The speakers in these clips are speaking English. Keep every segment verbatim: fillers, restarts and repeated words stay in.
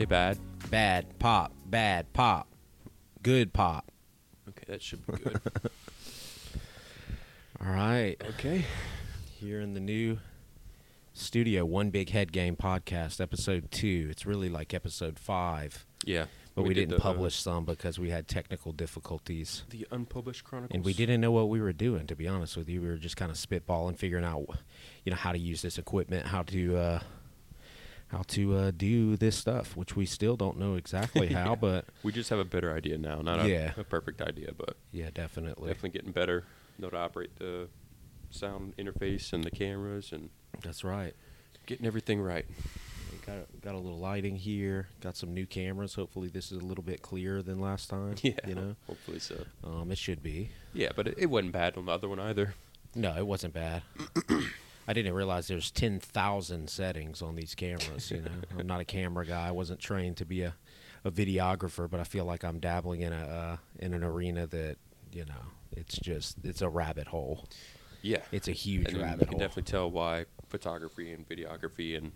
Say bad. Bad pop. Bad pop. Good pop. Okay, that should be good. All right. Okay. Here in the new studio, One Big Head Game podcast, episode two. It's really like episode five. Yeah. But we, we did didn't the, publish uh, some because we had technical difficulties. The unpublished chronicles. And we didn't know what we were doing, to be honest with you. We were just kind of spitballing, figuring out, you know, how to use this equipment, how to uh, how to uh, do this stuff, which we still don't know exactly how. Yeah. But we just have a better idea now. Not yeah. a, a perfect idea, but yeah, definitely, definitely getting better. Know to operate the sound interface and the cameras, and that's right. Getting everything right. Got, got a little lighting here. Got some new cameras. Hopefully this is a little bit clearer than last time. Yeah, you know? Hopefully so. Um, it should be. Yeah, but it, it wasn't bad on the other one either. No, it wasn't bad. I didn't realize there's ten thousand settings on these cameras. You know, I'm not a camera guy. I wasn't trained to be a, a videographer, but I feel like I'm dabbling in a uh, in an arena that, you know, it's just it's a rabbit hole. Yeah, it's a huge and rabbit hole. You can hole. Definitely tell why photography and videography and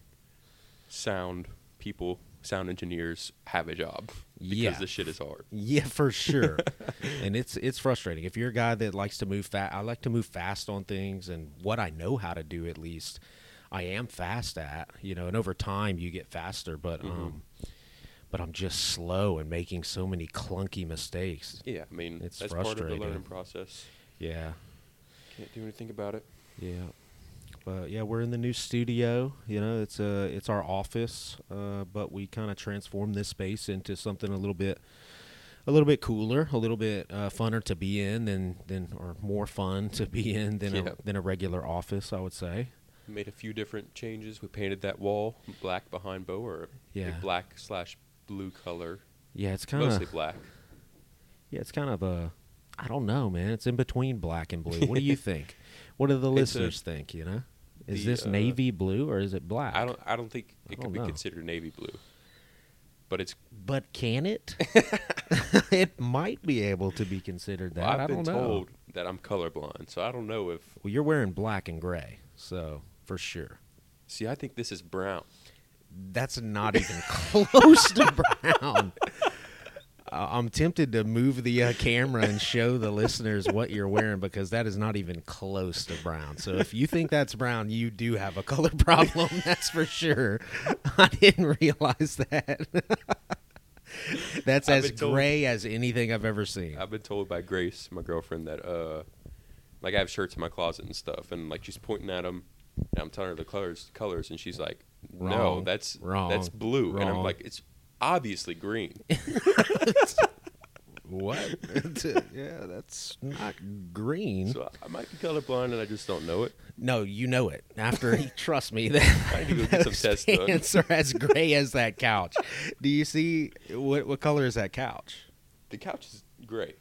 sound people, sound engineers have a job because yeah. this shit is hard. Yeah, for sure. And it's it's frustrating. If you're a guy that likes to move fast, I like to move fast on things, and what I know how to do, at least, I am fast at. You know, and over time you get faster, but mm-hmm. um, but I'm just slow and making so many clunky mistakes. Yeah, I mean it's that's frustrating. Part of the learning process. Yeah, can't do anything about it. Yeah. But, yeah, we're in the new studio. You know, it's uh, it's our office, uh, but we kind of transformed this space into something a little bit a little bit cooler, a little bit uh, funner to be in than, than or more fun to be in than, yeah. a, than a regular office, I would say. Made a few different changes. We painted that wall black behind Beau, or yeah. a black slash blue color. Yeah, it's kind of... Mostly black. Yeah, it's kind of a... I don't know, man. It's in between black and blue. What do you think? What do the it's listeners think, you know? Is the, this uh, navy blue or is it black? I don't I don't think it could be considered navy blue. But it's But can it? It might be able to be considered that. Well, I've I don't been know. Told that I'm colorblind, so I don't know if Well, you're wearing black and gray, so for sure. See, I think this is brown. That's not even close to brown. I'm tempted to move the uh, camera and show the listeners what you're wearing, because that is not even close to brown. So if you think that's brown, you do have a color problem. That's for sure. I didn't realize that. That's as gray told, as anything I've ever seen. I've been told by Grace, my girlfriend, that uh, like I have shirts in my closet and stuff, and like she's pointing at them, and I'm telling her the colors, colors, and she's like, "No, wrong, that's wrong, that's blue," wrong. And I'm like, "It's obviously green." What? Yeah, that's not green. So I might be colorblind and I just don't know it. No, you know it. After, trust me, that, I need to go those pants are as gray as that couch. Do you see, what What color is that couch? The couch is gray.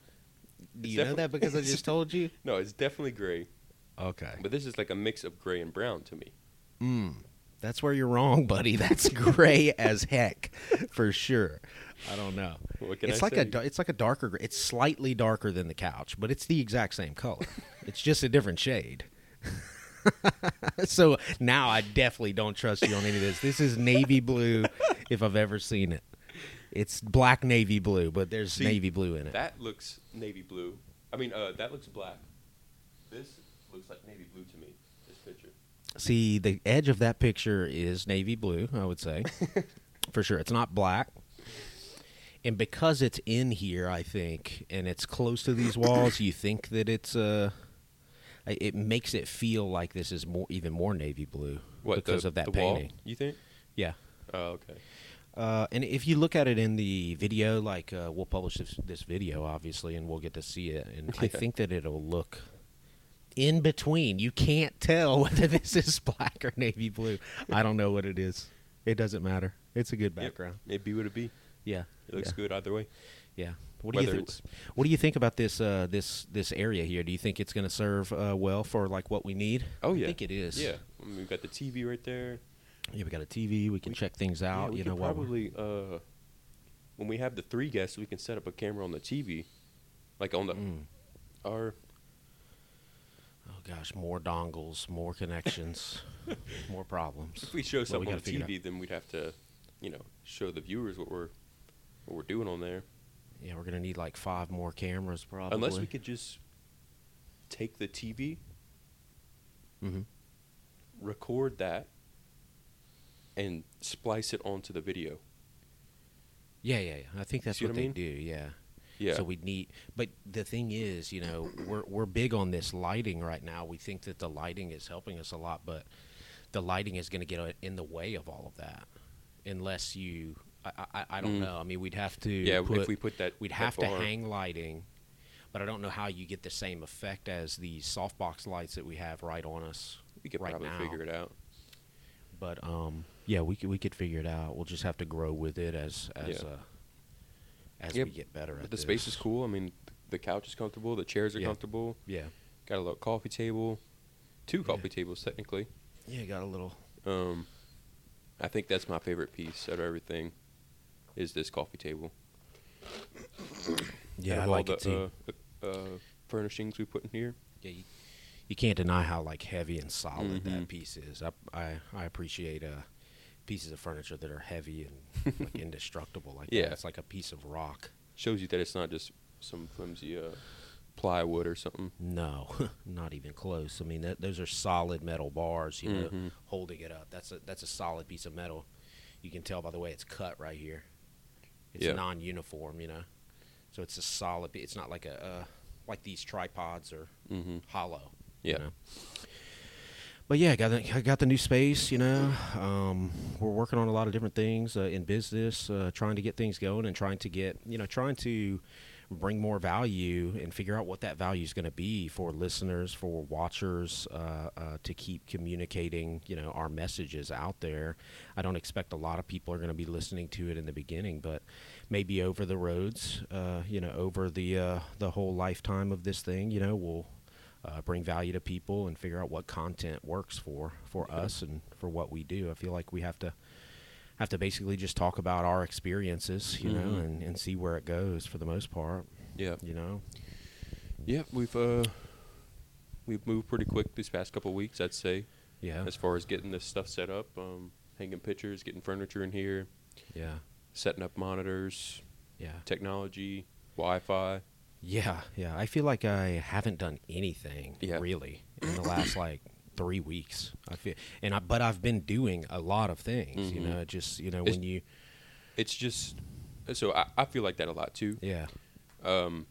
Do you know that because I just told you? No, it's definitely gray. Okay. But this is like a mix of gray and brown to me. Mm. That's where you're wrong, buddy. That's gray as heck, for sure. I don't know. What can it's I like say? a it's like a darker gray. It's slightly darker than the couch, but it's the exact same color. It's just a different shade. So now I definitely don't trust you on any of this. This is navy blue, if I've ever seen it. It's black navy blue, but there's See, navy blue in it. That looks navy blue. I mean, uh, that looks black. This looks like navy blue to me. This picture. See, the edge of that picture is navy blue, I would say, for sure. It's not black. And because it's in here, I think, and it's close to these walls, you think that it's, uh, it makes it feel like this is more, even more navy blue what, because the, of that the painting. Wall, you think? Yeah. Oh, okay. Uh, and if you look at it in the video, like uh, we'll publish this, this video, obviously, and we'll get to see it. And I think that it'll look... in between. You can't tell whether this is black or navy blue. I don't know what it is. It doesn't matter. It's a good background. Yep. It be what it be. Yeah. It looks yeah. good either way. Yeah. What do whether you think? What do you think about this uh, this this area here? Do you think it's going to serve uh, well for like what we need? Oh yeah. I think it is. Yeah. I mean, we've got the T V right there. Yeah, we got a T V. We can we, check things out. Yeah, we you can know, probably uh, when we have the three guests, we can set up a camera on the T V, like on the mm. our. Gosh, more dongles, more connections, more problems. If we show something well, we on T V, then we'd have to you know, show the viewers what we're what we're doing on there. Yeah, we're gonna need like five more cameras probably. Unless we could just take the T V, mm-hmm. record that, and splice it onto the video. Yeah, yeah, yeah. I think that's what, what I mean? They do. Yeah. Yeah. So we need, but the thing is, you know, we're we're big on this lighting right now. We think that the lighting is helping us a lot, but the lighting is going to get in the way of all of that, unless you. I I, I don't mm. know. I mean, we'd have to. Yeah, put, if we put that, we'd that have bar. to hang lighting, but I don't know how you get the same effect as the softbox lights that we have right on us. We could right probably now. figure it out. But um, yeah, we could we could figure it out. We'll just have to grow with it as as yeah. uh, as yeah, we get better. But at the this. space is cool. I mean, the couch is comfortable. The chairs are yeah. comfortable. Yeah, got a little coffee table, two yeah. coffee tables technically. Yeah, got a little. Um, I think that's my favorite piece out of everything, is this coffee table. Yeah, I like all it the, too. Uh, uh, furnishings we put in here. Yeah, you, you can't deny how like heavy and solid mm-hmm. that piece is. I I, I appreciate uh, pieces of furniture that are heavy and like indestructible like yeah. that. It's like a piece of rock. Shows you that it's not just some flimsy. Uh, plywood or something. No, not even close. I mean, that, those are solid metal bars, you mm-hmm. know, holding it up. That's a that's a solid piece of metal. You can tell by the way it's cut right here. It's yep. non-uniform, you know. So it's a solid. It's not like a uh, like these tripods are mm-hmm. hollow. Yeah. You know? But yeah, I got the, I got the new space. You know, um, we're working on a lot of different things uh, in business, uh, trying to get things going and trying to get you know trying to. bring more value and figure out what that value is going to be for listeners, for watchers, uh, uh, to keep communicating, you know, our messages out there. I don't expect a lot of people are going to be listening to it in the beginning, but maybe over the roads, uh, you know, over the uh, the whole lifetime of this thing, you know, we'll uh, bring value to people and figure out what content works for, for yeah. us and for what we do. I feel like we have to have to basically just talk about our experiences, you mm-hmm. know, and, and see where it goes for the most part. Yeah. You know? Yeah, we've uh, we've moved pretty quick these past couple of weeks, I'd say. Yeah. As far as getting this stuff set up, um, hanging pictures, getting furniture in here. Yeah. Setting up monitors. Yeah. Technology, Wi-Fi. Yeah, yeah. I feel like I haven't done anything, yeah. really, in the last, like, three weeks I feel and I but I've been doing a lot of things mm-hmm. you know just you know it's, when you it's just so I, I feel like that a lot too yeah um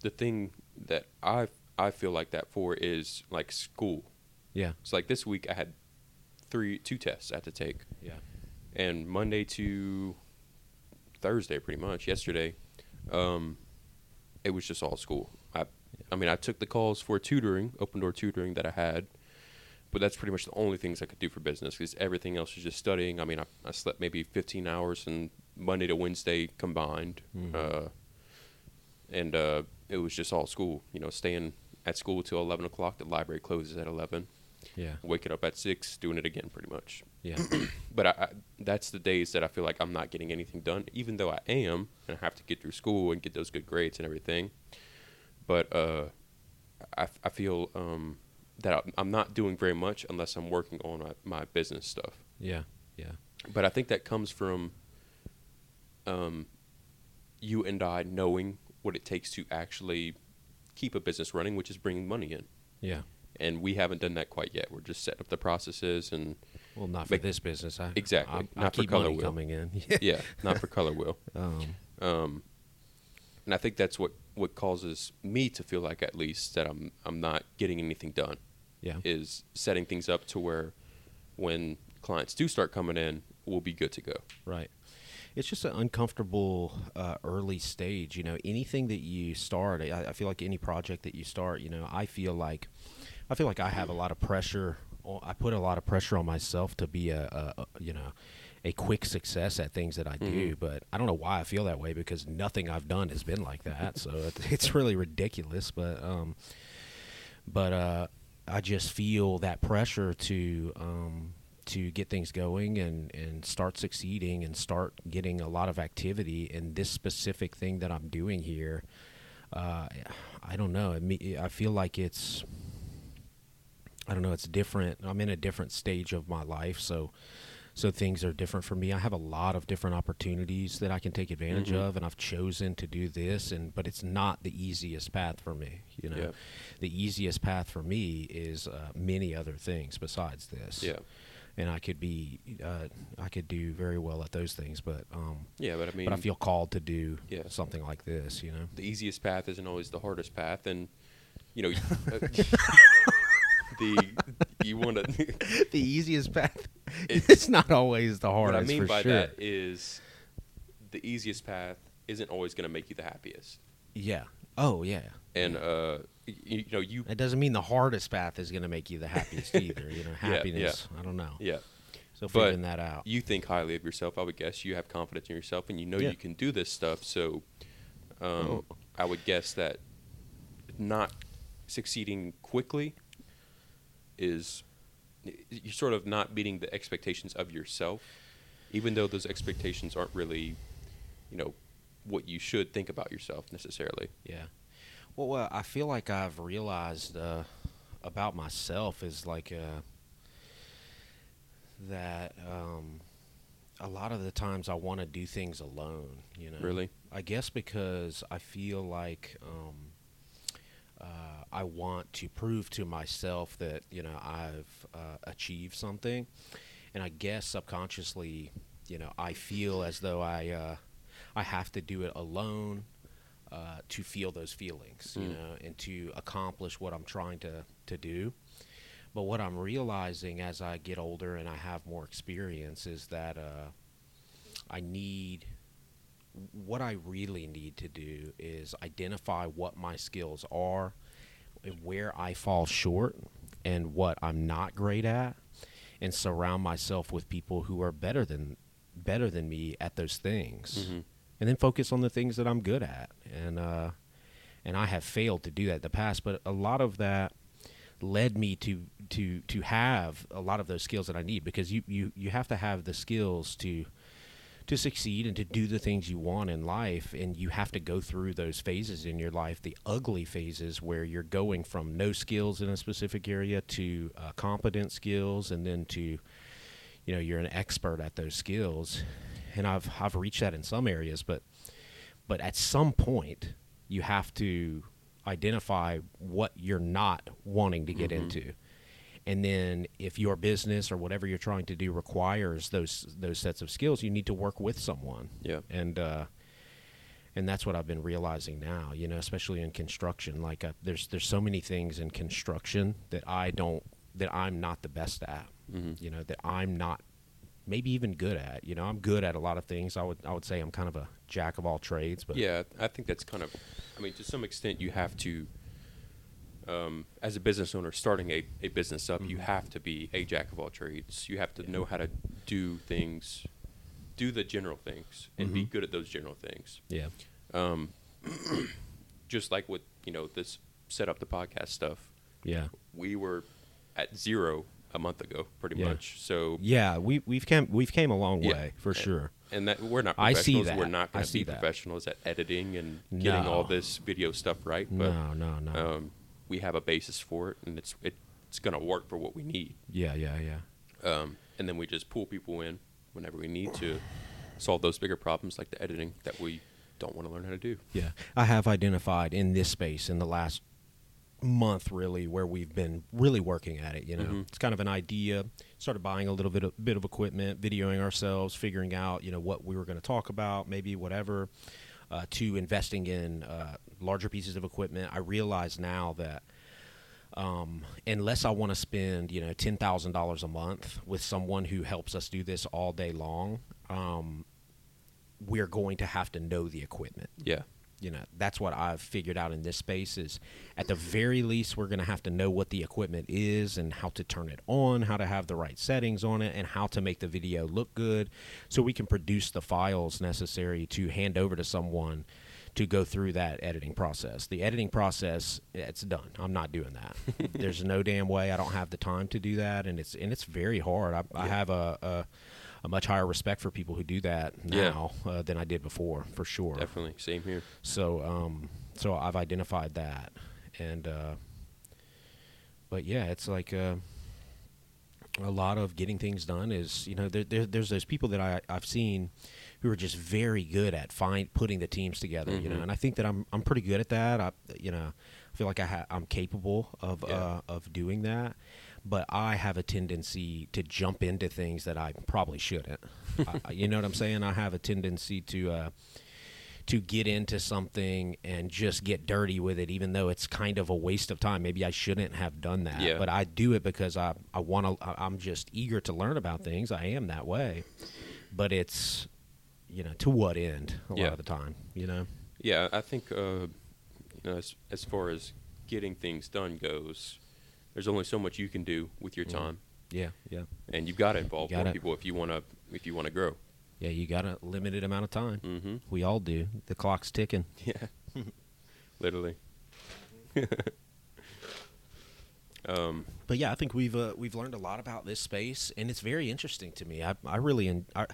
the thing that I I feel like that for is like school. Yeah, it's like this week I had three two tests I had to take, yeah and Monday to Thursday pretty much yesterday um it was just all school. I yeah. I mean I took the calls for tutoring, open door tutoring that I had. But that's pretty much the only things I could do for business because everything else was just studying. I mean, I, I slept maybe fifteen hours and Monday to Wednesday combined. Mm-hmm. Uh, and uh, it was just all school, you know, staying at school till eleven o'clock. The library closes at eleven. Yeah. Waking up at six, doing it again pretty much. Yeah. But I, I, that's the days that I feel like I'm not getting anything done, even though I am and I have to get through school and get those good grades and everything. But uh, I, I feel... Um, that I'm not doing very much unless I'm working on my, my business stuff. Yeah, yeah. But I think that comes from um, you and I knowing what it takes to actually keep a business running, which is bringing money in. Yeah. And we haven't done that quite yet. We're just setting up the processes and... Well, not for this business. I, exactly. I, I, not I for keep Color money Wheel. Coming in. Yeah, not for Color Wheel. Um. Um, and I think that's what... what causes me to feel like at least that I'm I'm not getting anything done, yeah, is setting things up to where when clients do start coming in, we'll be good to go. Right. It's just an uncomfortable uh, early stage. You know, anything that you start, I, I feel like any project that you start, you know, I feel like I feel like I have a lot of pressure. On, I put a lot of pressure on myself to be a, a, a you know. a quick success at things that I mm-hmm. do, but I don't know why I feel that way because nothing I've done has been like that. So it, it's really ridiculous, but, um, but, uh, I just feel that pressure to, um, to get things going and, and start succeeding and start getting a lot of activity in this specific thing that I'm doing here. Uh, I don't know. It me, I feel like it's, I don't know. It's different. I'm in a different stage of my life. So, So things are different for me. I have a lot of different opportunities that I can take advantage mm-hmm. of, and I've chosen to do this, and but it's not the easiest path for me. You know, yeah. The easiest path for me is uh, many other things besides this. Yeah. And I could be, uh, I could do very well at those things, but um, yeah, but I mean, but I feel called to do yeah. something like this, you know. The easiest path isn't always the hardest path, and you know, uh, the you want to the easiest path. It's, it's not always the hardest. What I mean for by sure. that is the easiest path isn't always going to make you the happiest. Yeah. Oh yeah. And uh. You know, you. It doesn't mean the hardest path is going to make you the happiest either. You know, happiness. Yeah, yeah. I don't know. Yeah. So figuring that out. You think highly of yourself. I would guess you have confidence in yourself, and you know yeah. you can do this stuff. So, um, oh. I would guess that not succeeding quickly is you're sort of not meeting the expectations of yourself, even though those expectations aren't really, you know, what you should think about yourself necessarily. Yeah. Well, uh, I feel like I've realized uh, about myself is like uh, that um, a lot of the times I want to do things alone, you know. Really? I guess because I feel like um, uh, I want to prove to myself that, you know, I've uh, achieved something. And I guess subconsciously, you know, I feel as though I uh, I have to do it alone. Uh, to feel those feelings, you mm. know, and to accomplish what I'm trying to, to do. But what I'm realizing as I get older and I have more experience is that uh, I need, what I really need to do is identify what my skills are and where I fall short and what I'm not great at, and surround myself with people who are better than, better than me at those things. Mm-hmm. And then focus on the things that I'm good at. And uh, and I have failed to do that in the past. But a lot of that led me to to to have a lot of those skills that I need. Because you, you, you have to have the skills to to succeed and to do the things you want in life. And you have to go through those phases in your life, the ugly phases where you're going from no skills in a specific area to uh, competent skills. And then to, you know, you're an expert at those skills. And I've I've reached that in some areas, but but at some point you have to identify what you're not wanting to get mm-hmm. into, and then if your business or whatever you're trying to do requires those those sets of skills, you need to work with someone. Yeah, and uh, and that's what I've been realizing now. You know, especially in construction, like uh, there's there's so many things in construction that I don't that I'm not the best at. Mm-hmm. You know, that I'm not. Maybe even good at, you know, I'm good at a lot of things. I would, I would say I'm kind of a jack of all trades, but yeah, I think that's kind of, I mean, to some extent you have to, um, as a business owner, starting a, a business up, mm-hmm. you have to be a jack of all trades. You have to yeah. know how to do things, do the general things and mm-hmm. be good at those general things. Yeah. Um, just like with, you know, this set up the podcast stuff. Yeah. We were at zero a month ago, pretty yeah. much. So yeah, we we've came we've came a long way yeah. for sure. And that we're not professionals. I see that. We're not going to be that. professionals at editing and no. getting all this video stuff right. But, no, no, no. Um, we have a basis for it, and it's it, it's going to work for what we need. Yeah, yeah, yeah. Um, and then we just pull people in whenever we need to solve those bigger problems, like the editing that we don't want to learn how to do. Yeah, I have identified in this space in the last month really where we've been really working at it, you know. Mm-hmm. It's kind of an idea, started buying a little bit of bit of equipment, videoing ourselves, figuring out, you know, what we were going to talk about, maybe whatever, uh, to investing in uh, larger pieces of equipment. I realize now that um, unless I want to spend, you know, ten thousand dollars a month with someone who helps us do this all day long, um, we're going to have to know the equipment. Yeah. You know, that's what I've figured out in this space is at the very least, we're going to have to know what the equipment is and how to turn it on, how to have the right settings on it, and how to make the video look good so we can produce the files necessary to hand over to someone to go through that editing process. The editing process, it's done. I'm not doing that. There's no damn way. I don't have the time to do that. And it's and it's very hard. I, I yeah. have a, a a much higher respect for people who do that now yeah. uh, than I did before, for sure. Definitely, same here. So, um, so I've identified that, and uh, but yeah, it's like uh, a lot of getting things done is, you know, there, there, there's those people that I, I've seen who are just very good at find, putting the teams together, mm-hmm. you know, and I think that I'm I'm pretty good at that. I, you know, I feel like I ha- I'm capable of yeah. uh, of doing that, but I have a tendency to jump into things that I probably shouldn't. I, you know what I'm saying? I have a tendency to uh, to get into something and just get dirty with it, even though it's kind of a waste of time. Maybe I shouldn't have done that, yeah. but I do it because I I want to. I'm just eager to learn about things. I am that way, but it's. You know, to what end a yeah. lot of the time, you know? Yeah, I think, uh, you know, as, as far as getting things done goes, there's only so much you can do with your yeah. time. Yeah, yeah. And you've got to involve more people if you want to if you want to grow. Yeah, you got a limited amount of time. Mm-hmm. We all do. The clock's ticking. Yeah, literally. Um, but yeah, I think we've uh, we've learned a lot about this space, and it's very interesting to me. I I really en- I,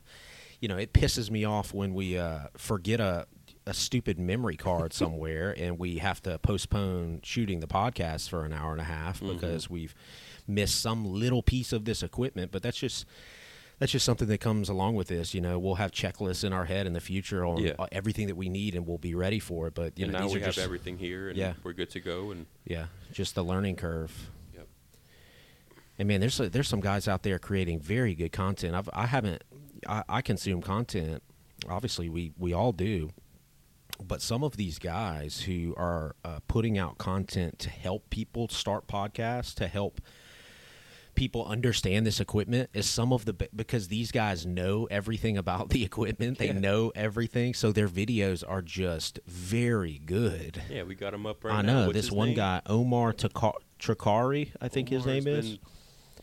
you know, it pisses me off when we uh, forget a a stupid memory card somewhere, and we have to postpone shooting the podcast for an hour and a half mm-hmm. because we've missed some little piece of this equipment. But that's just. That's just something that comes along with this, you know. We'll have checklists in our head in the future on yeah. everything that we need, and we'll be ready for it. But you and know, now these we are have just, everything here, and yeah. we're good to go. And yeah, just the learning curve. Yep. And man, there's there's some guys out there creating very good content. I've, I haven't, I, I consume content. Obviously, we we all do, but some of these guys who are uh, putting out content to help people start podcasts, to help. People understand this equipment is some of the because these guys know everything about the equipment. They yeah. know everything, so their videos are just very good. Yeah, we got them up right I now. I know What's this one name? guy, Omar Taka-Tricari, I think Omar's his name is.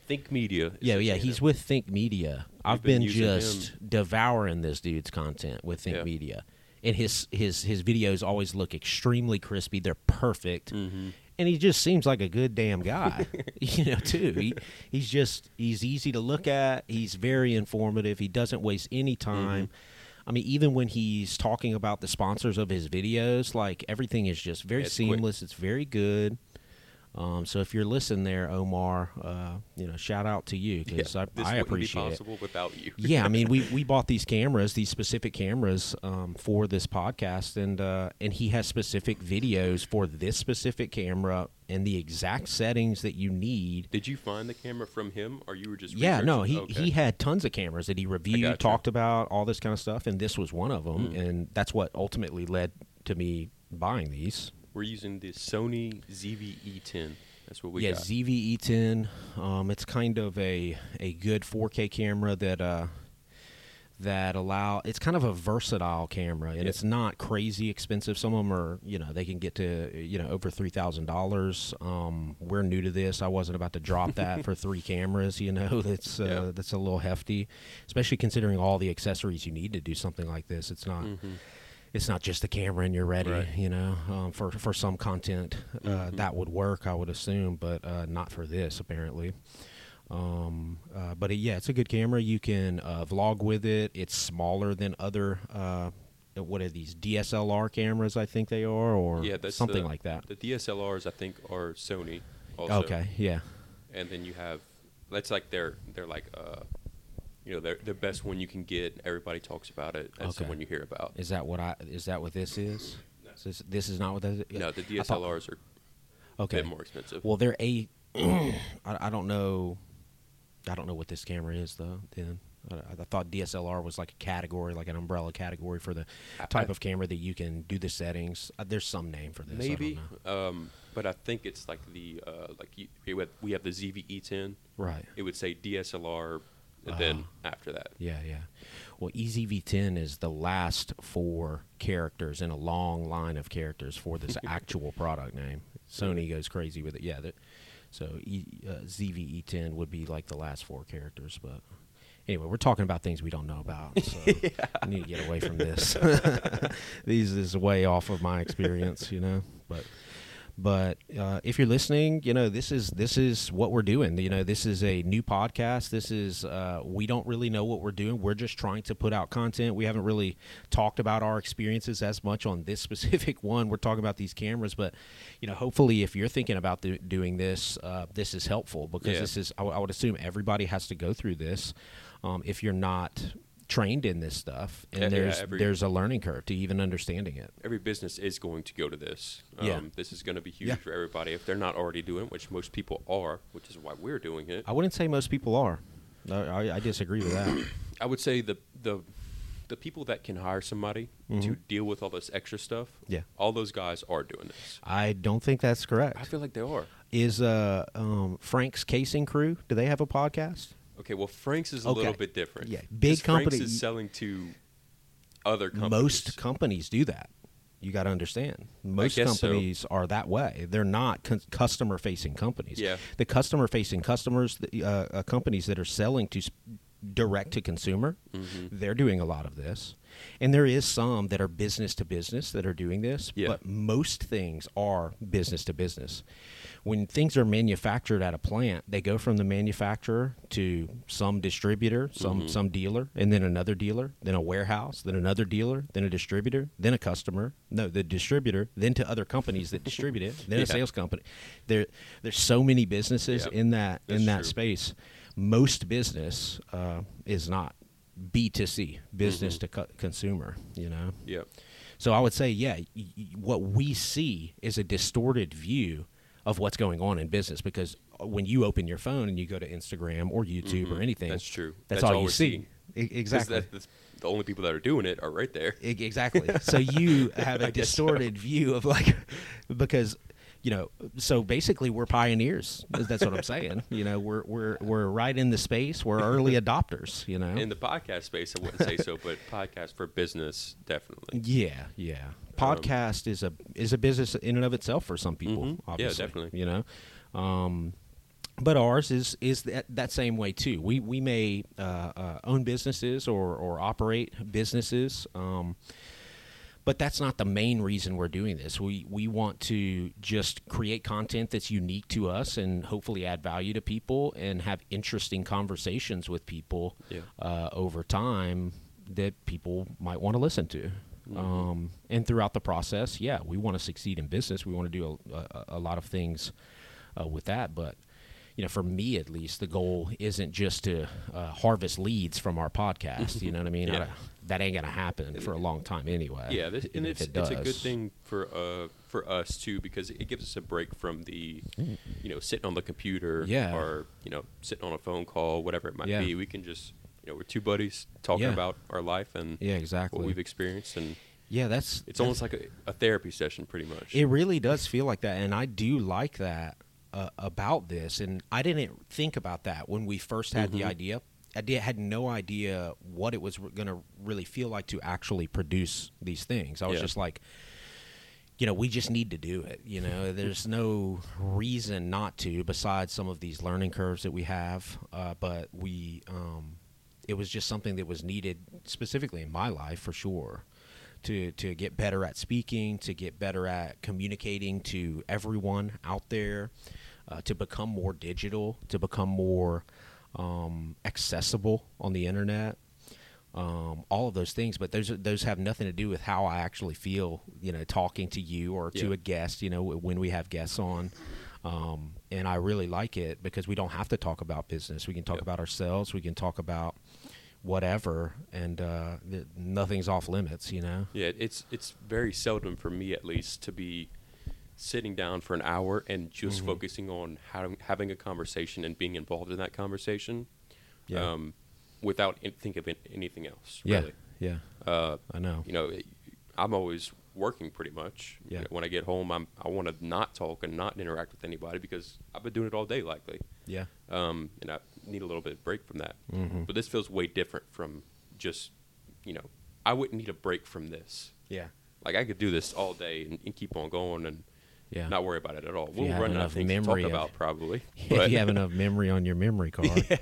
Think Media. Yeah, yeah, he's him. with Think Media. We've I've been, been just him. devouring this dude's content with Think yeah. Media, and his his his videos always look extremely crispy. They're perfect. Mm-hmm. And he just seems like a good damn guy, you know, too. He, he's just, he's easy to look at. He's very informative. He doesn't waste any time. Mm-hmm. I mean, even when he's talking about the sponsors of his videos, like everything is just very it's seamless. Quick. It's very good. Um, so if you're listening there, Omar, uh, you know, shout out to you because yeah, I, this I appreciate it. This wouldn't be possible without you. yeah, I mean, we, we bought these cameras, these specific cameras um, for this podcast, and uh, and he has specific videos for this specific camera and the exact settings that you need. Did you find the camera from him, or you were just yeah? No, he okay. he had tons of cameras that he reviewed, talked about, all this kind of stuff, and this was one of them, mm. and that's what ultimately led to me buying these. We're using the Sony Z V E ten. That's what we yeah, got. Yeah, Z V E ten. Um, it's kind of a, a good four K camera that uh, that allow. It's kind of a versatile camera, and yeah. it's not crazy expensive. Some of them are, you know, they can get to you know over three thousand dollars. Um, we're new to this. I wasn't about to drop that for three cameras. You know, that's uh, yeah. that's a little hefty, especially considering all the accessories you need to do something like this. It's not. Mm-hmm. It's not just the camera and you're ready, right. you know, um, for, for some content uh, mm-hmm. that would work, I would assume, but uh, not for this, apparently. Um, uh, but, it, yeah, it's a good camera. You can uh, vlog with it. It's smaller than other, uh, what are these, D S L R cameras, I think they are, or yeah, that's something the, like that. The D S L Rs, I think, are Sony also. Okay, yeah. And then you have, that's like their, they're like, uh, you know, the the best one you can get. Everybody talks about it. That's okay. the one you hear about. Is that what I? Is that what this is? No. Is this, this is not what that is. No, the D S L Rs thought, are okay. a bit more expensive. Well, they're a. I, I don't know. I don't know what this camera is though. Then I, I thought D S L R was like a category, like an umbrella category for the type I, of camera that you can do the settings. Uh, there's some name for this. Maybe, I don't know. Um, but I think it's like the uh, like you, we have the Z V E ten. Right. It would say D S L R. And uh, then after that. Yeah, yeah. Well, E Z V ten is the last four characters in a long line of characters for this actual product name. Sony goes crazy with it. Yeah. That, so e, uh, Z V E ten would be like the last four characters. But anyway, we're talking about things we don't know about. So yeah. I need to get away from this. These is way off of my experience, you know. But But uh, if you're listening, you know, this is this is what we're doing. You know, this is a new podcast. This is uh, we don't really know what we're doing. We're just trying to put out content. We haven't really talked about our experiences as much on this specific one. We're talking about these cameras. But, you know, hopefully if you're thinking about th- doing this, uh, this is helpful because yeah. this is I, w- I would assume everybody has to go through this um, if you're not trained in this stuff, and yeah, there's yeah, every, there's a learning curve to even understanding it. Every business is going to go to this. Um, yeah. This is going to be huge yeah. for everybody if they're not already doing it, which most people are, which is why we're doing it. I wouldn't say most people are. No, I, I disagree with that. I would say the the the people that can hire somebody mm-hmm. to deal with all this extra stuff, yeah. all those guys are doing this. I don't think that's correct. I feel like they are. Is uh um Frank's Casing Crew, do they have a podcast? Okay, well, Frank's is a okay. little bit different. Yeah, big company. Frank's is selling to other companies. Most companies do that. You got to understand. Most companies so. are that way. They're not con- customer-facing companies. Yeah. The customer-facing customers, the, uh, companies that are selling to sp- direct to consumer, mm-hmm. they're doing a lot of this. And there is some that are business to business that are doing this, yeah. but most things are business to business. When things are manufactured at a plant, they go from the manufacturer to some distributor, some mm-hmm. some dealer, and then another dealer, then a warehouse, then another dealer, then a distributor, then a customer, no, the distributor, then to other companies that distribute it, then yeah. a sales company. There there's so many businesses yep. in that That's in that true. space. Most business uh, is not B to C, business mm-hmm. to co- consumer, you know? Yep. So I would say, yeah, y- y- what we see is a distorted view of what's going on in business, because when you open your phone and you go to Instagram or YouTube mm-hmm. or anything, that's true. That's, that's all, all you see. I- exactly. That's, that's the only people that are doing it are right there. I- exactly. So you have a distorted so. view of like, because you know, so basically we're pioneers. That's what I'm saying. You know, we're we're we're right in the space. We're early adopters, you know. In the podcast space, I wouldn't say so, but podcast for business, definitely. Yeah, yeah. Podcast um, is a is a business in and of itself for some people, mm-hmm. obviously. Yeah, definitely. You know. Um, but ours is is that, that same way too. We we may uh, uh, own businesses or or operate businesses. Um But that's not the main reason we're doing this. We we want to just create content that's unique to us and hopefully add value to people and have interesting conversations with people yeah. uh, over time that people might want to listen to. Mm-hmm. Um, and throughout the process, yeah, we want to succeed in business. We want to do a, a, a lot of things uh, with that, but you know, for me at least, the goal isn't just to uh, harvest leads from our podcast. You know what I mean? Yeah. I, that ain't gonna happen for a long time anyway. Yeah, this, and it's, it it's a good thing for uh for us too, because it gives us a break from the, you know, sitting on the computer yeah. or you know sitting on a phone call, whatever it might yeah. be. We can just, you know, we're two buddies talking yeah. about our life and yeah, exactly what we've experienced and. Yeah, that's it's that's, almost like a, a therapy session, pretty much. It really does feel like that, and I do like that. Uh, about this, and I didn't think about that when we first had mm-hmm. the idea. I did, had no idea what it was re- going to really feel like to actually produce these things. I was yeah. just like, you know, we just need to do it. You know, there's no reason not to, besides some of these learning curves that we have. Uh, but we, um, it was just something that was needed specifically in my life for sure. To, to get better at speaking, to get better at communicating to everyone out there, uh, to become more digital, to become more um, accessible on the internet, um, all of those things. But those those have nothing to do with how I actually feel, you know, talking to you or yeah. to a guest, you know, when we have guests on. Um, and I really like it because we don't have to talk about business. We can talk yeah. about ourselves. We can talk about whatever, and uh th- nothing's off limits, you know. Yeah, it's it's very seldom for me, at least, to be sitting down for an hour and just mm-hmm. focusing on how, having a conversation and being involved in that conversation, yeah. um, without in- think of in- anything else. Yeah, really. yeah. Uh, I know. You know, it, I'm always working pretty much. Yeah. When I get home, I'm I want to not talk and not interact with anybody because I've been doing it all day, likely. Yeah. Um, and I need a little bit of break from that. Mm-hmm. But this feels way different from just, you know, I wouldn't need a break from this. Yeah. Like I could do this all day and, and keep on going and yeah. not worry about it at all. If we'll run out of things to talk about probably. If you have enough memory on your memory card. Yeah.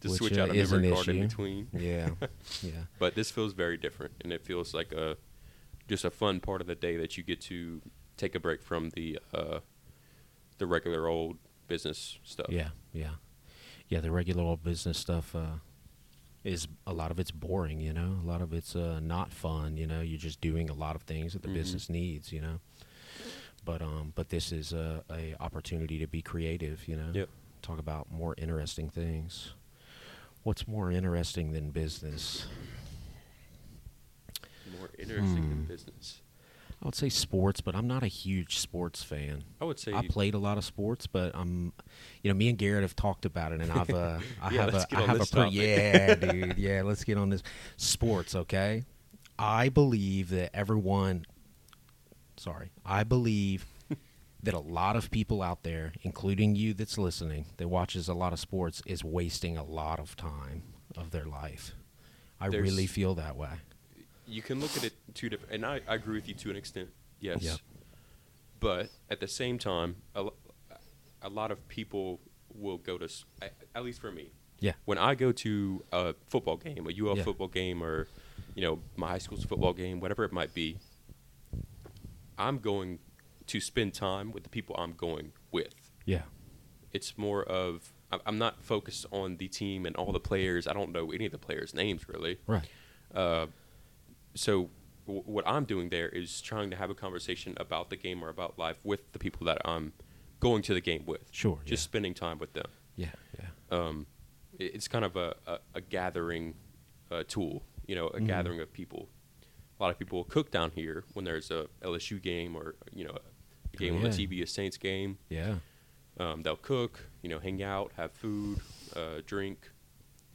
To which switch uh, out a memory card issue. in between. Yeah. Yeah. But this feels very different, and it feels like a just a fun part of the day that you get to take a break from the uh, the regular old business stuff. Yeah, yeah. Yeah, the regular old business stuff uh, is, a lot of it's boring, you know. A lot of it's uh, not fun, you know. You're just doing a lot of things that the mm-hmm. business needs, you know. But um, but this is a, a opportunity to be creative, you know. Yep. Talk about more interesting things. What's more interesting than business? More interesting hmm. than business. I would say sports, but I'm not a huge sports fan. I would say I played a lot of sports, but I'm, you know, me and Garrett have talked about it, and I've, uh, I yeah, have, a, I have a, pre- yeah, dude, yeah, let's get on this sports, okay? I believe that everyone, sorry, I believe that a lot of people out there, including you that's listening, that watches a lot of sports, is wasting a lot of time of their life. I There's really feel that way. You can look at it two different, and I, I agree with you to an extent, yes. Yep. But at the same time, a, a lot of people will go to, at least for me. Yeah. When I go to a football game, a U L yeah. football game, or you know, my high school's football game, whatever it might be, I'm going to spend time with the people I'm going with. Yeah. It's more of, I'm not focused on the team and all the players. I don't know any of the players' names really. Right. Uh, So w- what I'm doing there is trying to have a conversation about the game or about life with the people that I'm going to the game with. Sure. Just yeah. spending time with them. Yeah, yeah. Um, it, it's kind of a, a, a gathering uh, tool, you know, a mm-hmm. gathering of people. A lot of people cook down here when there's a L S U game or, you know, a game oh, yeah. on the T V, a Saints game. Yeah. Um, they'll cook, you know, hang out, have food, uh, drink.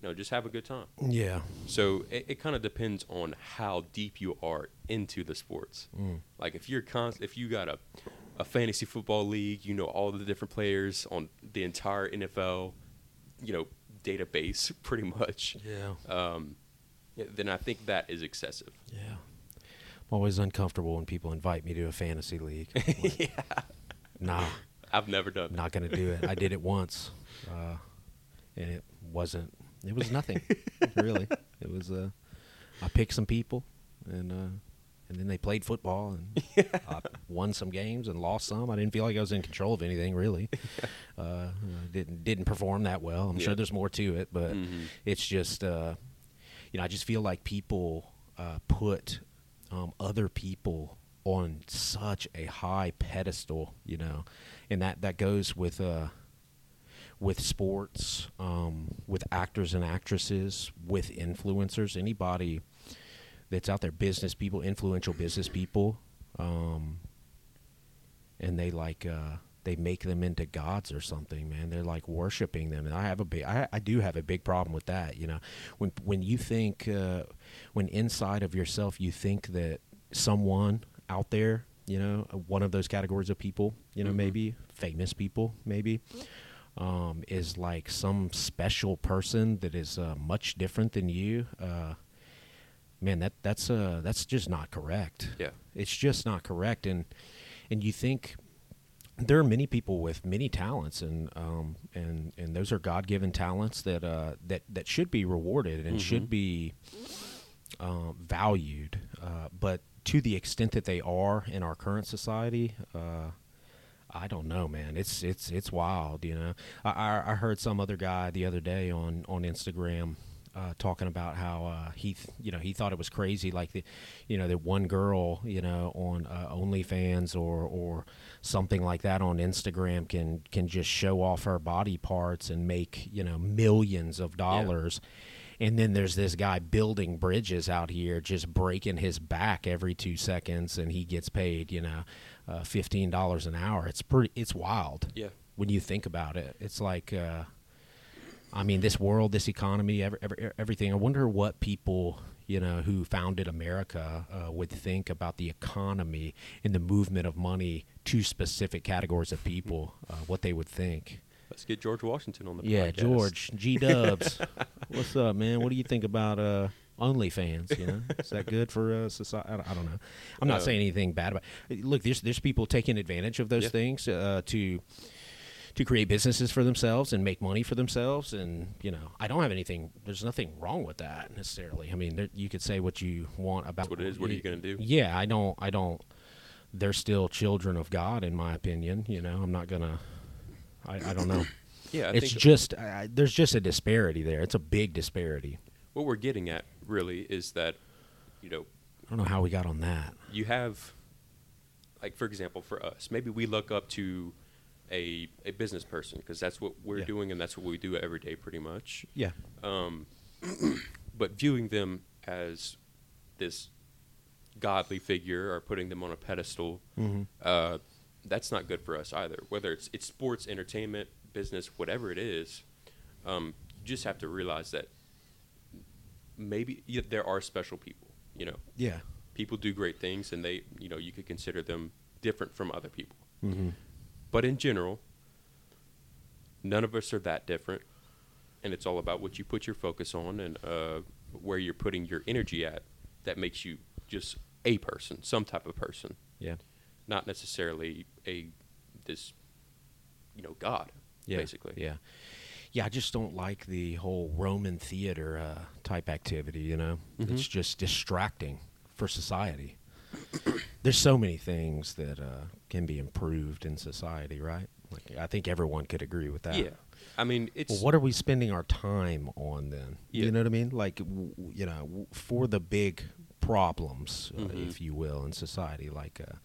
You know, just have a good time. Yeah. So it, it kind of depends on how deep you are into the sports. Mm. Like if you're const- if you got a, a fantasy football league, you know all the different players on the entire N F L, you know, database pretty much. Yeah. Um, then I think that is excessive. Yeah. I'm always uncomfortable when people invite me to a fantasy league. Like, yeah. Nah. I've never done. Not gonna do it. I did it once, uh, and it wasn't. It was nothing, really. It was, uh, I picked some people, and uh, and then they played football, and yeah. I won some games and lost some. I didn't feel like I was in control of anything, really. Yeah. Uh, didn't didn't perform that well. I'm yeah. sure there's more to it, but mm-hmm. it's just, uh, you know, I just feel like people uh, put um, other people on such a high pedestal, you know, and that, that goes with uh, – with sports, um, with actors and actresses, with influencers, anybody that's out there, business people, influential business people, um, and they like uh, they make them into gods or something, man. They're like worshiping them, and I have a big, I, I do have a big problem with that. You know, when when you think, uh, when inside of yourself you think that someone out there, you know, one of those categories of people, you know, mm-hmm. maybe famous people, maybe. Um, is like some special person that is uh, much different than you. Uh, man, that that's uh, that's just not correct. Yeah, it's just not correct. And and you think there are many people with many talents, and um, and, and those are God-given talents that uh, that that should be rewarded and mm-hmm. should be uh, valued. Uh, but to the extent that they are in our current society. Uh, I don't know, man. It's it's it's wild, you know. I I heard some other guy the other day on on Instagram uh, talking about how uh, he th- you know he thought it was crazy, like the, you know, that one girl, you know, on uh, OnlyFans or or something like that on Instagram can can just show off her body parts and make, you know, millions of dollars. Yeah. And then there's this guy building bridges out here, just breaking his back every two seconds, and he gets paid, you know, uh, fifteen dollars an hour. It's pretty, it's wild. Yeah. When you think about it, it's like, uh, I mean, this world, this economy, every, every, everything. I wonder what people, you know, who founded America uh, would think about the economy and the movement of money to specific categories of people. Uh, what they would think. Let's get George Washington on the yeah, podcast. Yeah, George, G-dubs. What's up, man? What do you think about uh, OnlyFans, you know? Is that good for uh, society? I don't, I don't know. I'm not uh, saying anything bad about it. Look, there's there's people taking advantage of those yeah. things uh, to to create businesses for themselves and make money for themselves. And, you know, I don't have anything. There's nothing wrong with that necessarily. I mean, there, you could say what you want about. That's what it is. What are you going to do? Yeah, I don't. I don't. they're still children of God, in my opinion. You know, I'm not gonna. I, I don't know. Yeah, I it's think just I, there's just a disparity there. It's a big disparity. What we're getting at really is that, you know, I don't know how we got on that. You have, like, for example, for us, maybe we look up to a a business person because that's what we're yeah. doing and that's what we do every day, pretty much. Yeah. Um, but viewing them as this godly figure or putting them on a pedestal, mm-hmm. uh, that's not good for us either. Whether it's it's sports, entertainment, business, whatever it is, um, you just have to realize that maybe yeah, there are special people. You know, yeah, people do great things, and they, you know, you could consider them different from other people. Mm-hmm. But in general, none of us are that different, and it's all about what you put your focus on and uh, where you're putting your energy at. That makes you just a person, some type of person. Yeah, not necessarily a this, you know, God. Yeah. Basically. Yeah. Yeah, I just don't like the whole Roman theater uh, type activity, you know. Mm-hmm. It's just distracting for society. There's so many things that uh, can be improved in society, right? Like, I think everyone could agree with that. Yeah. I mean, it's... Well, what are we spending our time on then? Yeah. You know what I mean? Like, w- you know, w- for the big problems, uh, mm-hmm. if you will, in society, like... Uh,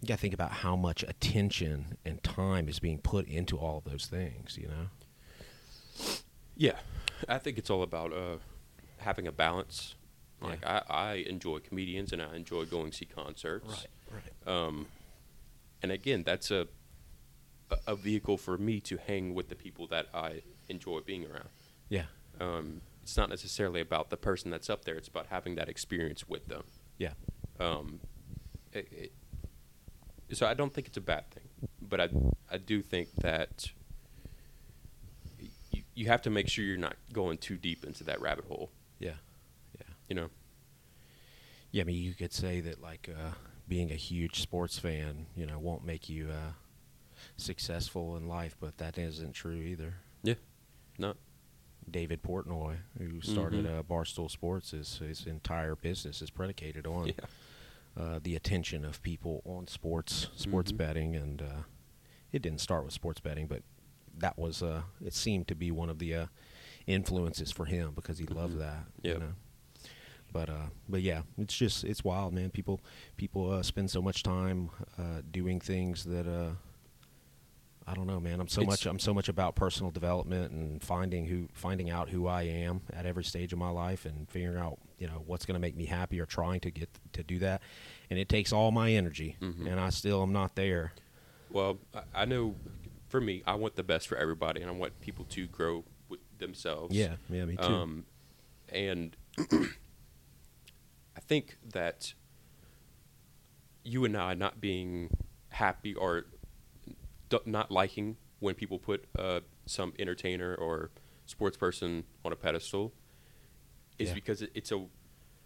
you got to think about how much attention and time is being put into all of those things, you know? Yeah, I think it's all about uh, having a balance. Yeah. Like, I, I enjoy comedians, and I enjoy going see concerts. Right, right. Um, and again, that's a a vehicle for me to hang with the people that I enjoy being around. Yeah. Um, it's not necessarily about the person that's up there. It's about having that experience with them. Yeah. Um, it, it, so I don't think it's a bad thing, but I I do think that... You have to make sure you're not going too deep into that rabbit hole. Yeah, yeah. You know? Yeah, I mean, you could say that, like, uh, being a huge sports fan, you know, won't make you uh, successful in life, but that isn't true either. Yeah, no. David Portnoy, who started mm-hmm. uh, Barstool Sports, his, his entire business is predicated on yeah. uh, the attention of people on sports, sports mm-hmm. betting, and uh, it didn't start with sports betting, but that was, uh, it seemed to be one of the uh, influences for him because he mm-hmm. loved that. Yep. You know? But, uh, but yeah, it's just, it's wild, man. People people uh, spend so much time uh, doing things that, uh, I don't know, man. I'm so it's much I'm so much about personal development and finding who finding out who I am at every stage of my life and figuring out, you know, what's going to make me happy or trying to get to do that. And it takes all my energy, mm-hmm. and I still am not there. Well, I, I know... For me, I want the best for everybody, and I want people to grow with themselves. Yeah, yeah, me too. Um, and I think that you and I not being happy or d- not liking when people put uh, some entertainer or sports person on a pedestal is yeah. because it, it's a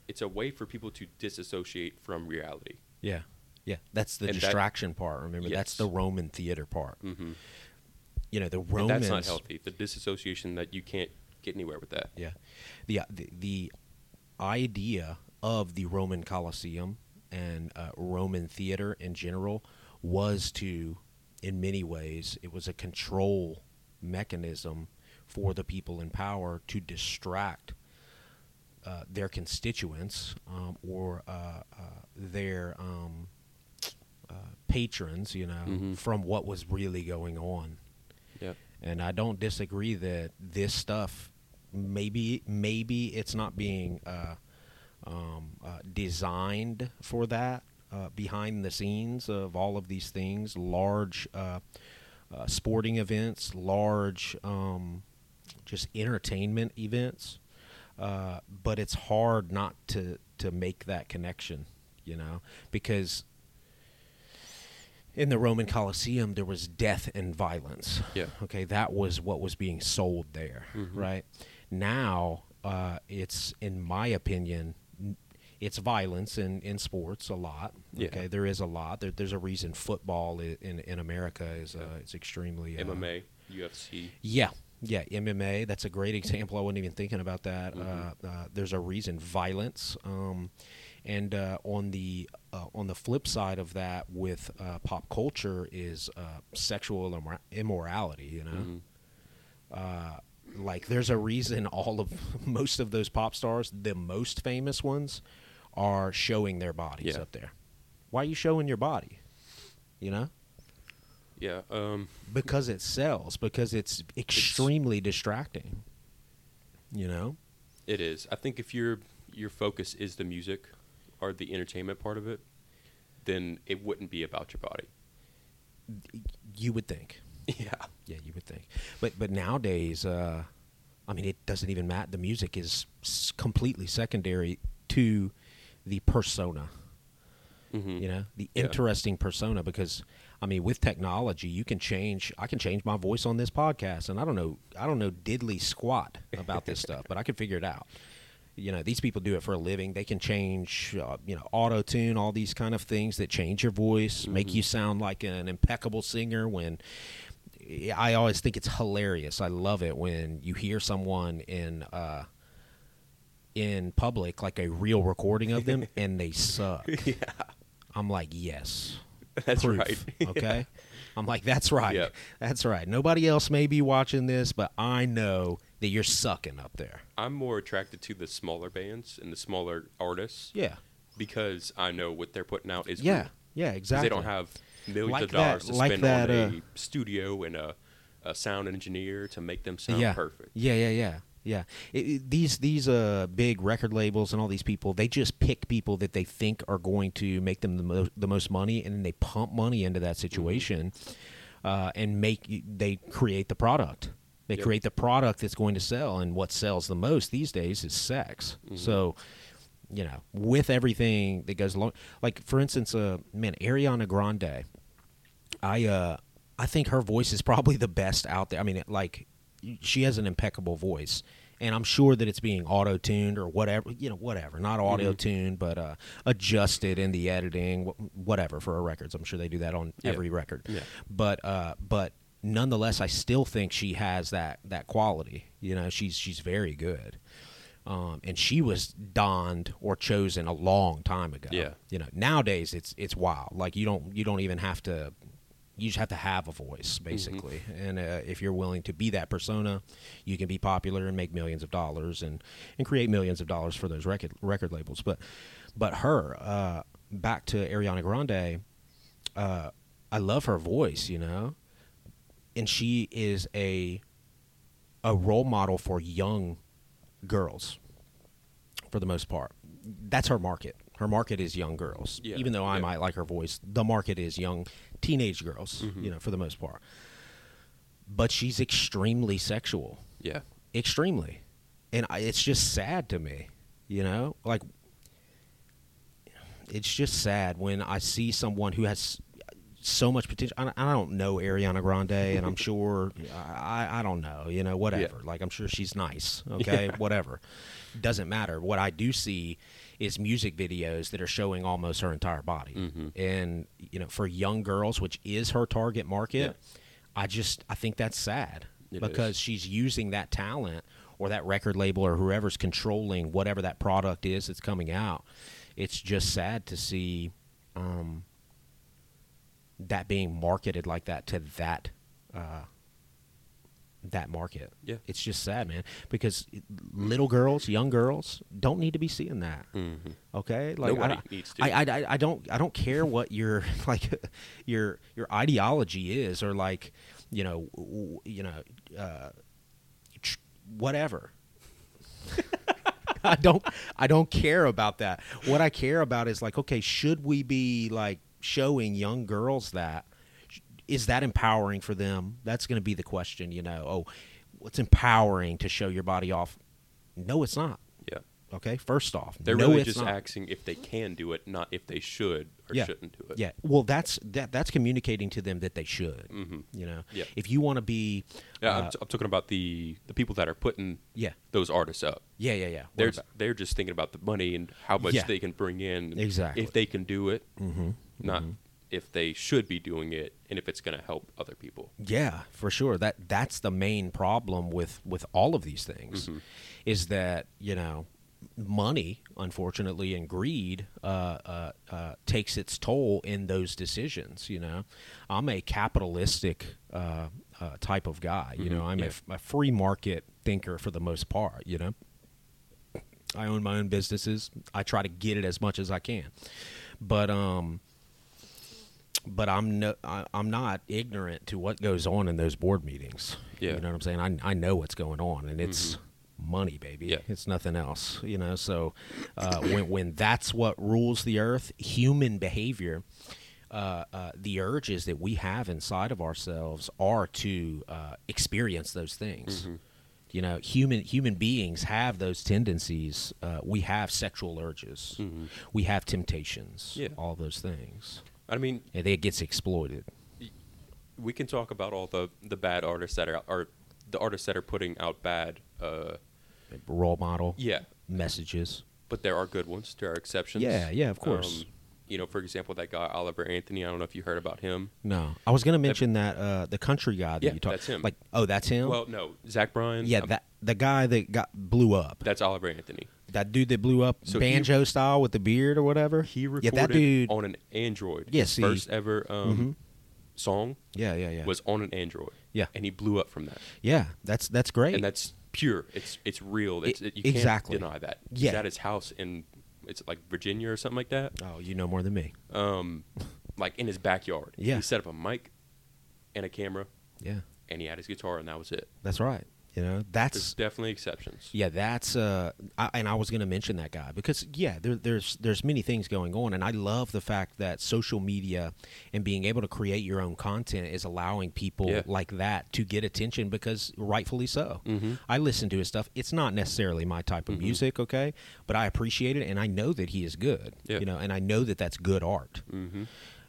it's a way for people to disassociate from reality. Yeah. Yeah, that's the and distraction that, part. Remember, yes. that's the Roman theater part. Mm-hmm. You know, the Romans. And that's not healthy. The disassociation that you can't get anywhere with that. Yeah, the the, the idea of the Roman Colosseum and uh, Roman theater in general was to, in many ways, it was a control mechanism for the people in power to distract uh, their constituents um, or uh, uh, their. Um, Uh, patrons, you know, mm-hmm. from what was really going on. Yep. And I don't disagree that this stuff, maybe maybe it's not being uh, um, uh, designed for that uh, behind the scenes of all of these things, large uh, uh, sporting events, large um, just entertainment events. Uh, but it's hard not to, to make that connection, you know, because... In the Roman Colosseum, there was death and violence. Yeah. Okay, that was what was being sold there, mm-hmm. right? Now, uh, it's, in my opinion, it's violence in, in sports a lot. Yeah. Okay, there is a lot. There, there's a reason football I- in, in America is yeah. uh, it's extremely... Uh, M M A, U F C. Yeah, yeah, M M A. That's a great example. I wasn't even thinking about that. Mm-hmm. Uh, uh, there's a reason violence... Um, And uh, on the uh, on the flip side of that, with uh, pop culture, is uh, sexual immor- immorality. You know, mm-hmm. uh, like there's a reason all of most of those pop stars, the most famous ones, are showing their bodies yeah. up there. Why are you showing your body? You know. Yeah. Um, because it sells. Because it's extremely it's, distracting. You know. It is. I think if your your focus is the music or the entertainment part of it, then it wouldn't be about your body. You would think. Yeah. Yeah, you would think. But but nowadays, uh, I mean, it doesn't even matter. The music is s- completely secondary to the persona, mm-hmm. you know, the yeah. interesting persona. Because, I mean, with technology, you can change. I can change my voice on this podcast. And I don't know. I don't know diddly squat about this stuff, but I can figure it out. You know, these people do it for a living. They can change, uh, you know, auto-tune, all these kind of things that change your voice, mm-hmm. make you sound like an impeccable singer. When I always think it's hilarious. I love it when you hear someone in uh, in public, like a real recording of them, and they suck. Yeah. I'm like, yes. That's proof, right. Okay? Yeah. I'm like, that's right. Yep. That's right. Nobody else may be watching this, but I know that you're sucking up there. I'm more attracted to the smaller bands and the smaller artists. Yeah. Because I know what they're putting out is yeah, real. Yeah, exactly. They don't have millions like of dollars that, to like spend that, on uh, a studio and a, a sound engineer to make them sound yeah, perfect. Yeah, yeah, yeah. Yeah. It, it, these these uh, big record labels and all these people, they just pick people that they think are going to make them the, mo- the most money, and then they pump money into that situation mm-hmm. uh, and make they create the product. They yep. create the product that's going to sell, and what sells the most these days is sex. Mm-hmm. So, you know, with everything that goes along, like for instance, uh, man, Ariana Grande, I uh, I think her voice is probably the best out there. I mean, it, like she has an impeccable voice, and I'm sure that it's being auto tuned or whatever, you know, whatever, not auto tuned, mm-hmm. but uh, adjusted in the editing, whatever for her records. I'm sure they do that on yeah. every record, yeah. but uh, but. Nonetheless, I still think she has that, that quality. You know, she's she's very good, um, and she was donned or chosen a long time ago. Yeah. You know, nowadays it's it's wild. Like you don't you don't even have to, you just have to have a voice basically. Mm-hmm. And uh, if you're willing to be that persona, you can be popular and make millions of dollars and, and create millions of dollars for those record record labels. But but her uh, back to Ariana Grande, uh, I love her voice. You know. And she is a a role model for young girls, for the most part. That's her market. Her market is young girls. Yeah, even though I yeah. might like her voice, the market is young teenage girls, mm-hmm. you know, for the most part. But she's extremely sexual. Yeah. Extremely. And I, it's just sad to me, you know? Like, it's just sad when I see someone who has so much potential. I, I don't know Ariana Grande, and I'm sure I, I don't know, you know, whatever. Yeah. Like I'm sure she's nice, okay, yeah. whatever. Doesn't matter. What I do see is music videos that are showing almost her entire body, mm-hmm. and you know, for young girls, which is her target market, yeah. I just I think that's sad it because is. She's using that talent or that record label or whoever's controlling whatever that product is that's coming out. It's just sad to see. Um, that being marketed like that to that uh, that market. Yeah. It's just sad, man, because little girls, young girls don't need to be seeing that. Mm-hmm. Okay? Like Nobody I, needs to. I, I I don't I don't care what your like your your ideology is or like, you know, you know, uh, tr- whatever. I don't I don't care about that. What I care about is like, okay, should we be like showing young girls that? Is that empowering for them? That's going to be the question, you know. Oh, it's empowering to show your body off. No, it's not. Yeah. Okay, first off, they're no, really it's just not. Asking if they can do it, not if they should or yeah. shouldn't do it. Yeah. Well, that's that that's communicating to them that they should. Mm-hmm. You know. Yeah. If you want to be, yeah, uh, I'm, t- I'm talking about the the people that are putting yeah. those artists up. Yeah, yeah, yeah. They're they're just thinking about the money and how much yeah. they can bring in. Exactly. If they can do it. Mm-hmm. Not mm-hmm. if they should be doing it and if it's going to help other people. Yeah, for sure. That that's the main problem with, with all of these things mm-hmm. is that, you know, money, unfortunately, and greed uh, uh, uh, takes its toll in those decisions. You know, I'm a capitalistic uh, uh, type of guy. You mm-hmm. know, I'm yeah. a, a free market thinker for the most part. You know, I own my own businesses. I try to get it as much as I can, but um, but I'm no, I, I'm not ignorant to what goes on in those board meetings. Yeah. You know what I'm saying? I I know what's going on, and it's. Mm-hmm. Money, baby. Yeah. It's nothing else, you know. So uh, when when that's what rules the earth, human behavior, uh, uh, the urges that we have inside of ourselves are to uh, experience those things. Mm-hmm. You know, human human beings have those tendencies. Uh, we have sexual urges. Mm-hmm. We have temptations. Yeah. All those things. I mean, and it gets exploited. We can talk about all the the bad artists that are are the artists that are putting out bad. Uh, role model yeah messages, but there are good ones, there are exceptions. Yeah yeah of course. Um, you know, for example, that guy Oliver Anthony, I don't know if you heard about him. No, I was going to mention that, that uh, the country guy that yeah, you talked that's him. Like, oh, that's him. Well, no, Zach Bryan. Yeah, um, that the guy that got blew up, that's Oliver Anthony, that dude that blew up, so banjo he, style with the beard or whatever, he recorded yeah, that dude, on an Android. Yeah, his see, first ever um, mm-hmm. song yeah yeah yeah was on an Android. Yeah, and he blew up from that. Yeah, that's that's great. And that's pure. It's it's real. It's, it, you exactly. can't deny that. Yeah. He's at his house in, it's like Virginia or something like that. Oh, you know more than me. Um, like in his backyard. Yeah. He set up a mic and a camera. Yeah. And he had his guitar, and that was it. That's right. You know, that's there's definitely exceptions. Yeah, that's uh, I, and I was going to mention that guy because yeah, there, there's there's many things going on, and I love the fact that social media and being able to create your own content is allowing people yeah. like that to get attention because rightfully so. Mm-hmm. I listen to his stuff. It's not necessarily my type of mm-hmm. music, okay, but I appreciate it, and I know that he is good. Yeah. You know, and I know that that's good art. Mm-hmm.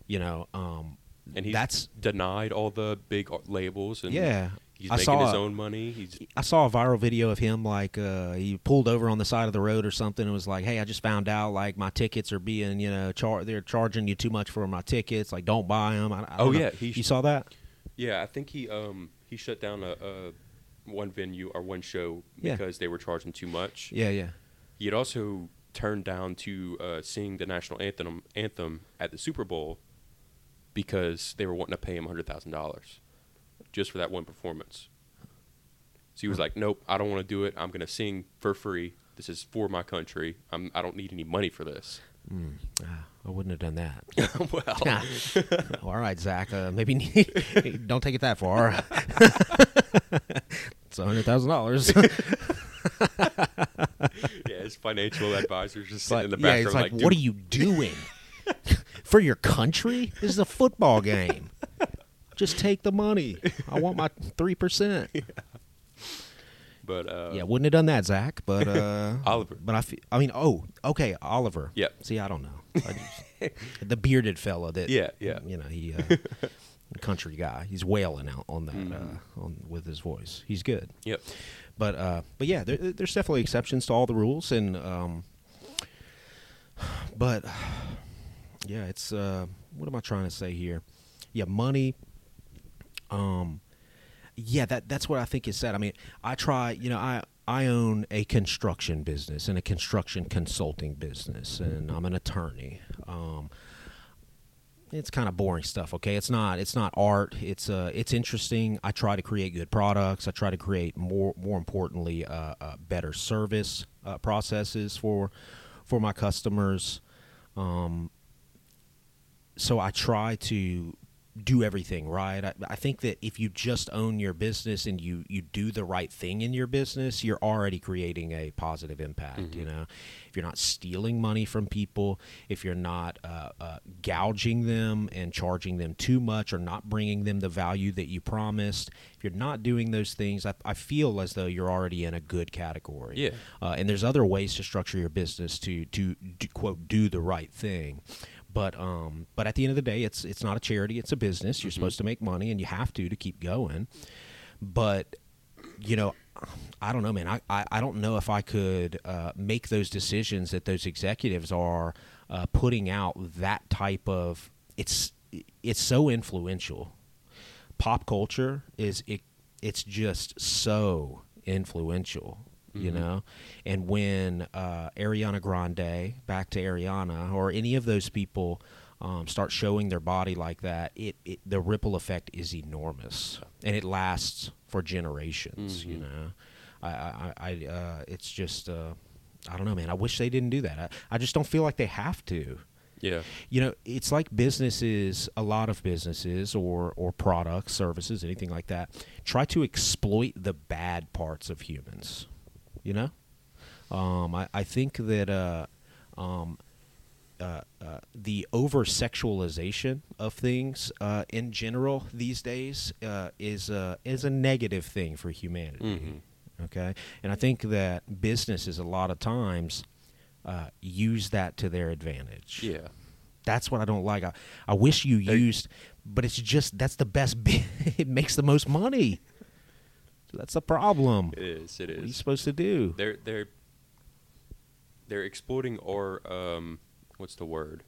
You know, um, and he's that's denied all the big labels and yeah. He's I making saw his own money. He's I saw a viral video of him, like, uh, he pulled over on the side of the road or something and was like, hey, I just found out, like, my tickets are being, you know, char- they're charging you too much for my tickets. Like, don't buy them. I, I oh, yeah. He sh- you saw that? Yeah, I think he um he shut down a, a one venue or one show because yeah. they were charging too much. Yeah, yeah. He had also turned down to uh, sing the national anthem, anthem at the Super Bowl because they were wanting to pay him one hundred thousand dollars. Just for that one performance. So he was like, nope, I don't want to do it. I'm going to sing for free. This is for my country. I'm, I don't need any money for this. Mm. Uh, I wouldn't have done that. well. well. All right, Zach. Uh, maybe don't take it that far. It's one hundred thousand dollars. Yeah, his financial advisor's just sitting but, in the background. Yeah, it's like, like what dude. are you doing? For your country? This is a football game. Just take the money. I want my three percent. Yeah. But uh, yeah, wouldn't have done that, Zach. But uh, Oliver. But I, fe- I mean, oh, okay, Oliver. Yeah. See, I don't know. I just, the bearded fella that. Yeah, yeah. You know, he uh, country guy. He's wailing out on that mm. uh, on with his voice. He's good. Yep. But uh, but yeah, there, there's definitely exceptions to all the rules, and um, but yeah, it's uh, what am I trying to say here? Yeah, money. Um, yeah, that, that's what I think is sad. I mean, I try, you know, I, I own a construction business and a construction consulting business, and I'm an attorney. Um, it's kind of boring stuff. Okay. It's not, it's not art. It's, uh, it's interesting. I try to create good products. I try to create more, more importantly, uh, uh better service, uh, processes for, for my customers. Um, so I try to do everything right. I, I think that if you just own your business and you, you do the right thing in your business, you're already creating a positive impact. Mm-hmm. You know, if you're not stealing money from people, if you're not uh, uh, gouging them and charging them too much or not bringing them the value that you promised, if you're not doing those things, I, I feel as though you're already in a good category. Yeah. Uh, and there's other ways to structure your business to, to, to quote, do the right thing. But um, but at the end of the day, it's it's not a charity; it's a business. You're mm-hmm. supposed to make money, and you have to to keep going. But you know, I don't know, man. I, I, I don't know if I could uh, make those decisions that those executives are uh, putting out. That type of it's it's so influential. Pop culture is it it's just so influential. mm-hmm. you know? And when uh, Ariana Grande, back to Ariana, or any of those people um, start showing their body like that, it, it the ripple effect is enormous. And it lasts for generations, mm-hmm. you know? I, I, I uh, it's just, uh, I don't know, man. I wish they didn't do that. I, I just don't feel like they have to. Yeah. You know, it's like businesses, a lot of businesses or, or products, services, anything like that, try to exploit the bad parts of humans, you know? Um, I, I think that uh, um, uh, uh, the over-sexualization of things uh, in general these days uh, is, uh, is a negative thing for humanity, mm-hmm. okay? And I think that businesses a lot of times Uh, use that to their advantage. Yeah. That's what I don't like. I, I wish you they, used, but it's just, that's the best bit. It makes the most money. So that's the problem. It is, it is. What are you supposed to do? They're, they're, they're exploiting our, um, what's the word?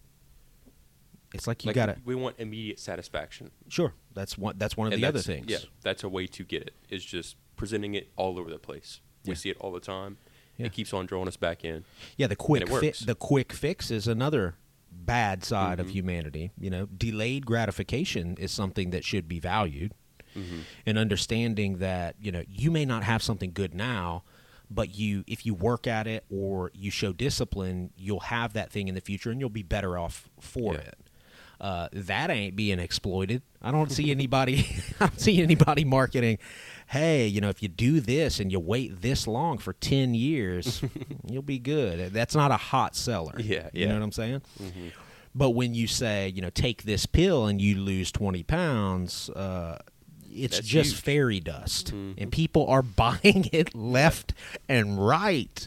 It's like you like gotta. We want immediate satisfaction. Sure. That's one, that's one of and the other things. Yeah. That's a way to get it. It's just presenting it all over the place. Yeah. We see it all the time. Yeah. It keeps on drawing us back in. Yeah, the quick fi- the quick fix is another bad side mm-hmm. of humanity. You know, delayed gratification is something that should be valued, mm-hmm. and understanding that you know you may not have something good now, but you if you work at it or you show discipline, you'll have that thing in the future, and you'll be better off for yeah. it. Uh, that ain't being exploited. I don't see anybody. I don't see anybody marketing. Hey, you know, if you do this and you wait this long for ten years, you'll be good. That's not a hot seller. Yeah, yeah. You know what I'm saying? Mm-hmm. But when you say, you know, take this pill and you lose twenty pounds, uh, it's That's just huge. fairy dust. Mm-hmm. And people are buying it left and right.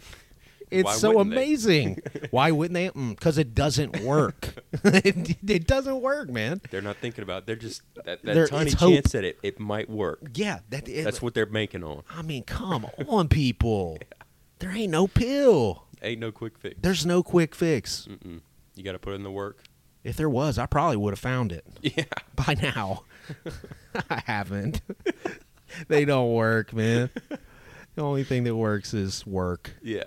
It's Why so amazing. Why wouldn't they? Because mm, it doesn't work. it, it doesn't work, man. They're not thinking about it. They're just, that, that they're, tiny chance hope. that it, it might work. Yeah. That, it, That's what they're banking on. I mean, come on, people. Yeah. There ain't no pill. Ain't no quick fix. There's no quick fix. Mm-mm. You got to put in the work. If there was, I probably would have found it. Yeah. By now. I haven't. They don't work, man. The only thing that works is work. Yeah.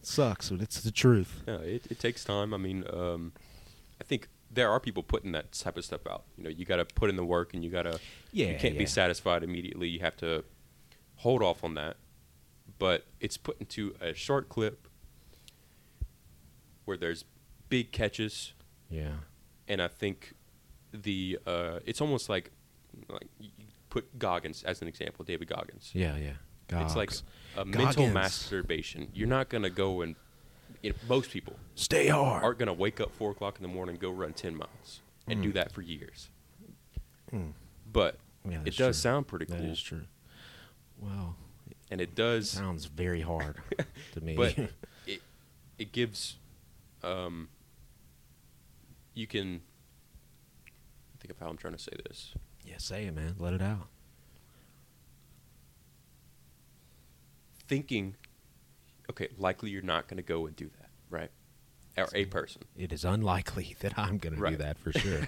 Sucks, but it's the truth. Yeah, it, it takes time. I mean, um, I think there are people putting that type of stuff out. You know, you got to put in the work and you got to, yeah, you can't yeah. be satisfied immediately. You have to hold off on that. But it's put into a short clip where there's big catches. Yeah. And I think the, uh, it's almost like, like you put Goggins as an example, David Goggins. Yeah, yeah. It's like a Goggins. mental masturbation. You're not going to go and, you know, most people Stay hard. aren't going to wake up four o'clock in the morning and go run ten miles and mm. do that for years. Mm. But yeah, it does true. sound pretty cool. That is true. Wow. And it does. It sounds very hard to me. But it, it gives, um, you can, think of how I'm trying to say this. Yeah, say it, man. Let it out. Thinking, okay, likely you're not going to go and do that, right? Or a person. It is unlikely that I'm going right. to do that for sure.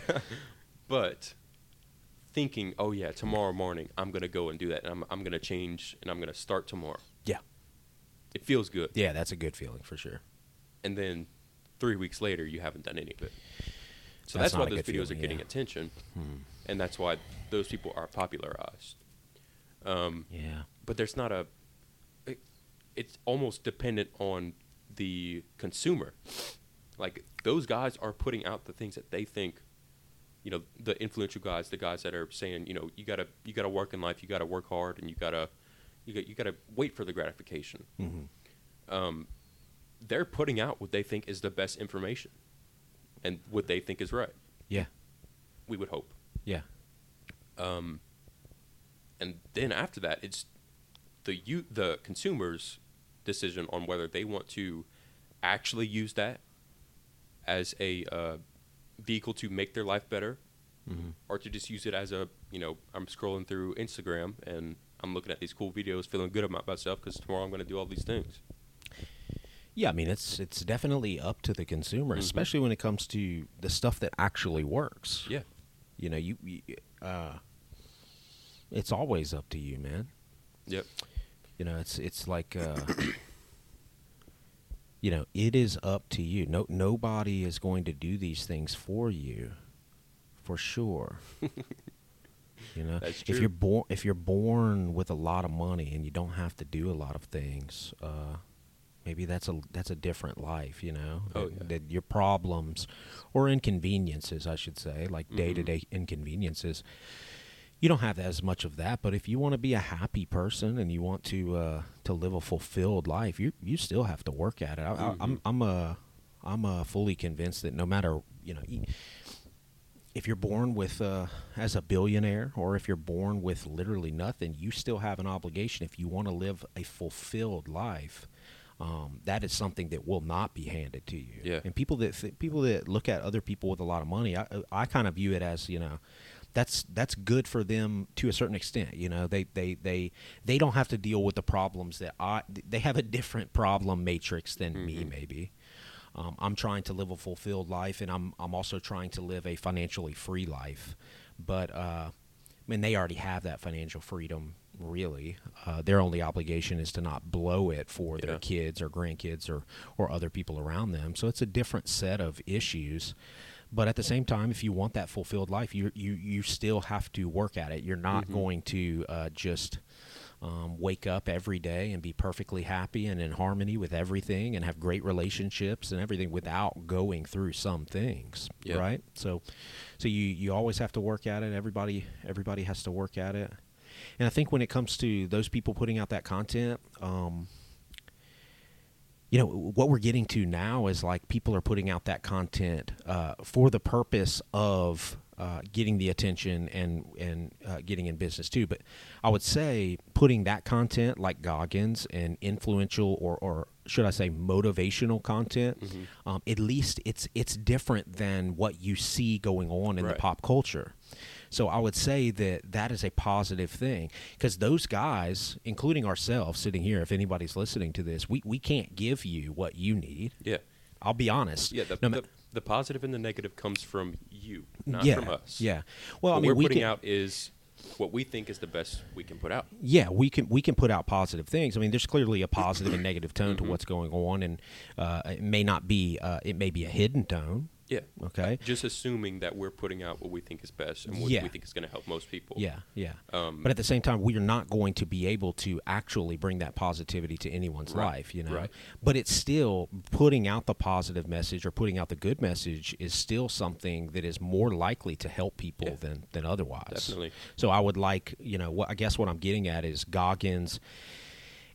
But thinking, oh, yeah, tomorrow morning I'm going to go and do that, and I'm, I'm going to change, and I'm going to start tomorrow. Yeah. It feels good. Yeah, that's a good feeling for sure. And then three weeks later, you haven't done any of it. So that's, that's why those videos feeling, are getting yeah. attention, hmm. and that's why those people are popularized. Um, yeah. But there's not a... It's almost dependent on the consumer. Like, those guys are putting out the things that they think, you know, the influential guys, the guys that are saying, you know, you gotta you gotta work in life, you gotta work hard, and you gotta you gotta, you gotta wait for the gratification. Mm-hmm. Um, they're putting out what they think is the best information, and what they think is right. Yeah, we would hope. Yeah. Um, and then after that, it's the you the consumers. Decision on whether they want to actually use that as a uh, vehicle to make their life better, mm-hmm. or to just use it as a, you know, I'm scrolling through Instagram and I'm looking at these cool videos, feeling good about myself because tomorrow I'm going to do all these things. Yeah, I mean it's it's definitely up to the consumer, mm-hmm. especially when it comes to the stuff that actually works. Yeah, you know, you, you uh, it's always up to you, man. Yep. You know, it's it's like, uh, you know, it is up to you. No, nobody is going to do these things for you, for sure. You know, that's true. If you're born, if you're born with a lot of money and you don't have to do a lot of things, uh, maybe that's a that's a different life. You know, oh, yeah. that your problems or inconveniences, I should say, like mm-hmm. day-to-day inconveniences. You don't have as much of that, but if you want to be a happy person and you want to uh, to live a fulfilled life, you you still have to work at it. I, mm-hmm. I, I'm I'm a I'm a fully convinced that no matter you know if you're born with uh, as a billionaire or if you're born with literally nothing, you still have an obligation if you want to live a fulfilled life. Um, that is something that will not be handed to you. Yeah. And people that th- people that look at other people with a lot of money, I I kind of view it as you know. That's that's good for them to a certain extent, you know. They they, they they don't have to deal with the problems that I. They have a different problem matrix than mm-hmm. me, maybe. Um, I'm trying to live a fulfilled life, and I'm I'm also trying to live a financially free life. But uh, I mean, they already have that financial freedom. Really, uh, their only obligation is to not blow it for yeah. their kids or grandkids or or other people around them. So it's a different set of issues. But at the same time, if you want that fulfilled life, you you, you still have to work at it. You're not mm-hmm. going to uh, just um, wake up every day and be perfectly happy and in harmony with everything and have great relationships and everything without going through some things, yep. right? So so you, you always have to work at it. Everybody everybody has to work at it. And I think when it comes to those people putting out that content, um, you know, what we're getting to now is like people are putting out that content uh, for the purpose of uh, getting the attention and, and uh, getting in business too. But I would say putting that content like Goggins and influential or, or should I say motivational content, mm-hmm. um, at least it's it's different than what you see going on in right. the pop culture. So I would say that that is a positive thing because those guys, including ourselves sitting here, if anybody's listening to this, we, we can't give you what you need. Yeah. I'll be honest. Yeah. The, no, the, the positive and the negative comes from you, not yeah, from us. Yeah. Well, what I mean, we're we putting can, out is what we think is the best we can put out. Yeah. We can, we can put out positive things. I mean, there's clearly a positive and negative tone mm-hmm. to what's going on and uh, it may not be, uh, it may be a hidden tone. Yeah. Okay. Just assuming that we're putting out what we think is best and what yeah. we think is going to help most people. Yeah. Yeah. Um, but at the same time, we are not going to be able to actually bring that positivity to anyone's right, life, you know. Right. But it's still putting out the positive message or putting out the good message is still something that is more likely to help people yeah. than, than otherwise. Definitely. So I would like, you know, what I guess what I'm getting at is Goggins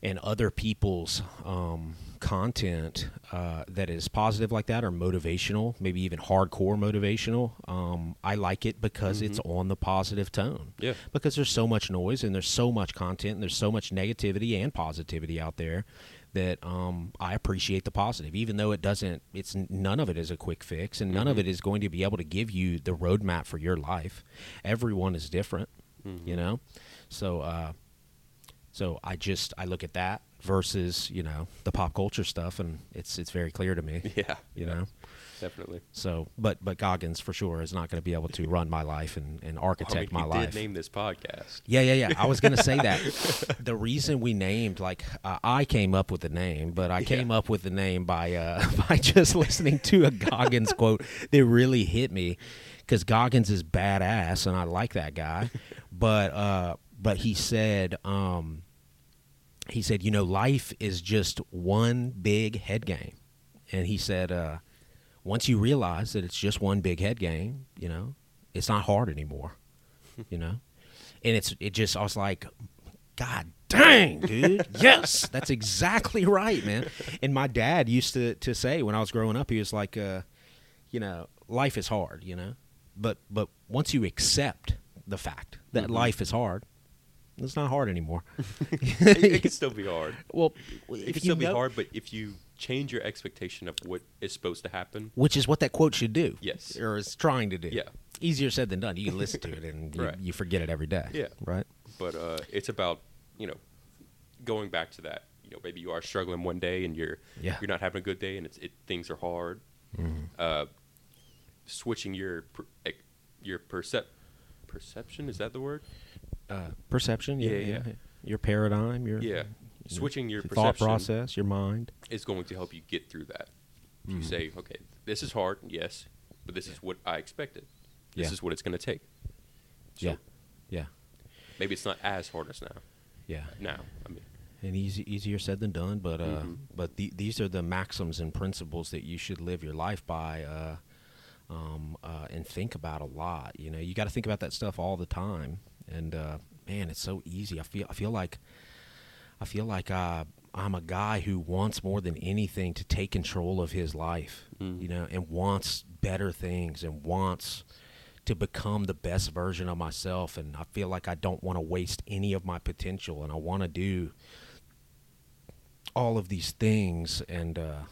and other people's um, content uh, that is positive like that or motivational, maybe even hardcore motivational, um, I like it because mm-hmm. it's on the positive tone. Yeah. Because there's so much noise and there's so much content and there's so much negativity and positivity out there that um, I appreciate the positive, even though it doesn't, it's none of it is a quick fix and mm-hmm. none of it is going to be able to give you the roadmap for your life. Everyone is different, mm-hmm. you know? So, uh, So I just I look at that versus you know the pop culture stuff and it's it's very clear to me. Yeah, you know, definitely. So, but but Goggins for sure is not going to be able to run my life and, and architect well, I mean, my he life. Did name this podcast. Yeah, yeah, yeah. I was going to say that. The reason we named like uh, I came up with the name, but I yeah. came up with the name by uh, by just listening to a Goggins quote that really hit me because Goggins is badass and I like that guy, but. Uh, But he said, um, he said, you know, life is just one big head game. And he said, uh, once you realize that it's just one big head game, you know, it's not hard anymore, you know. And it's it just, I was like, God dang, dude. Yes, that's exactly right, man. And my dad used to, to say when I was growing up, he was like, uh, you know, life is hard, you know. But, but once you accept the fact that mm-hmm. life is hard. It's not hard anymore. it, it can still be hard. Well, it can still know, be hard, but if you change your expectation of what is supposed to happen. Which is what that quote should do. Yes. Or is trying to do. Yeah. Easier said than done. You can listen to it and right. you, you forget it every day. Yeah. Right? But uh, it's about, you know, going back to that. You know, maybe you are struggling one day and you're yeah. you're not having a good day and it's it, things are hard. Mm-hmm. Uh, switching your per, your percep- perception, is that the word? Uh, perception, yeah, yeah, yeah. yeah, your paradigm, your yeah, switching your, your perception, thought process, your mind is going to help you get through that. Mm. You say, okay, this is hard, yes, but this yeah. is what I expected. This yeah. is what it's going to take. So yeah, yeah. Maybe it's not as hard as now. Yeah. Now, I mean, and easy, easier said than done. But uh, mm-hmm. but the, these are the maxims and principles that you should live your life by. Uh, um, uh, and think about a lot. You know, you got to think about that stuff all the time. And uh, man, it's so easy. I feel I feel like I feel like uh, I'm a guy who wants more than anything to take control of his life. Mm-hmm. You know, and wants better things and wants to become the best version of myself. And I feel like I don't want to waste any of my potential, and I want to do all of these things. And uh,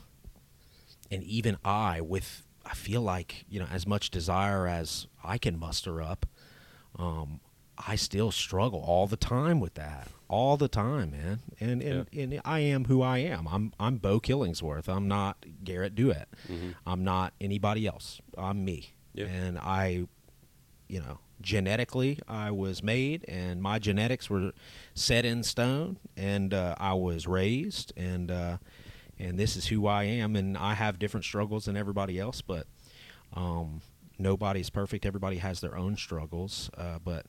and even I, with I feel like, you know, as much desire as I can muster up, um, I still struggle all the time with that, all the time, man. And and, yeah. and I am who I am. I'm I'm Beau Killingsworth. I'm not Garrett Duet. Mm-hmm. I'm not anybody else. I'm me. Yeah. And I. You know, genetically, I was made, and my genetics were set in stone, and uh, I was raised, and uh, and this is who I am, and I have different struggles than everybody else, but um, nobody's perfect. Everybody has their own struggles, uh, but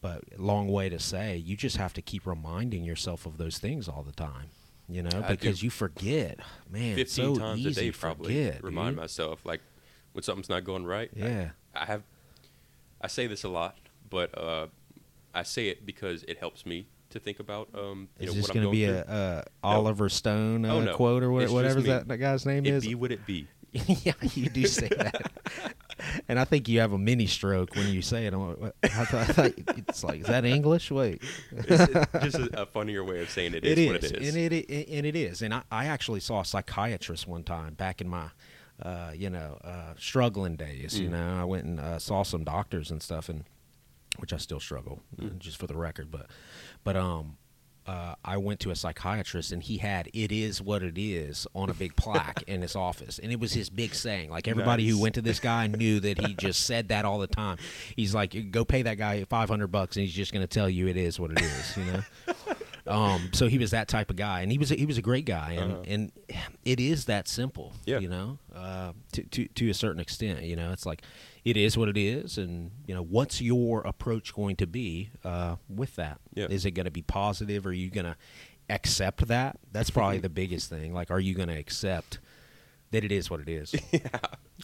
but long way to say, you just have to keep reminding yourself of those things all the time, you know, I because you forget. Man, fifteen it's so times easy a day, probably forget, remind dude. myself, like when something's not going right. Yeah, I, I have. I say this a lot, but uh, I say it because it helps me to think about. Um, you is know, this going to be a uh, Oliver no. Stone uh, oh, no. quote or what, whatever that, that guy's name it is? It be what it be. Yeah, you do say that, and I think you have a mini stroke when you say it. I thought it's like, is that English? Wait, it's, it's just a, a funnier way of saying it is, it is what it is, and it, it and it is. And I, I actually saw a psychiatrist one time back in my. Uh, you know, uh, struggling days, mm. you know, I went and uh, saw some doctors and stuff, and which I still struggle, mm. just for the record. But, but um, uh, I went to a psychiatrist, and he had "It is what it is" on a big plaque in his office, and it was his big saying. Like everybody nice. who went to this guy knew that he just said that all the time. He's like, "Go pay that guy five hundred bucks, and he's just going to tell you it is what it is," you know. Um, so he was that type of guy, and he was a, he was a great guy, and, uh-huh. and it is that simple, yeah. you know, uh, to, to to a certain extent, you know. It's like it is what it is, and you know, what's your approach going to be uh, with that? Yeah. Is it going to be positive? Or are you going to accept that? That's probably the biggest thing. Like, are you going to accept that it is what it is? Yeah.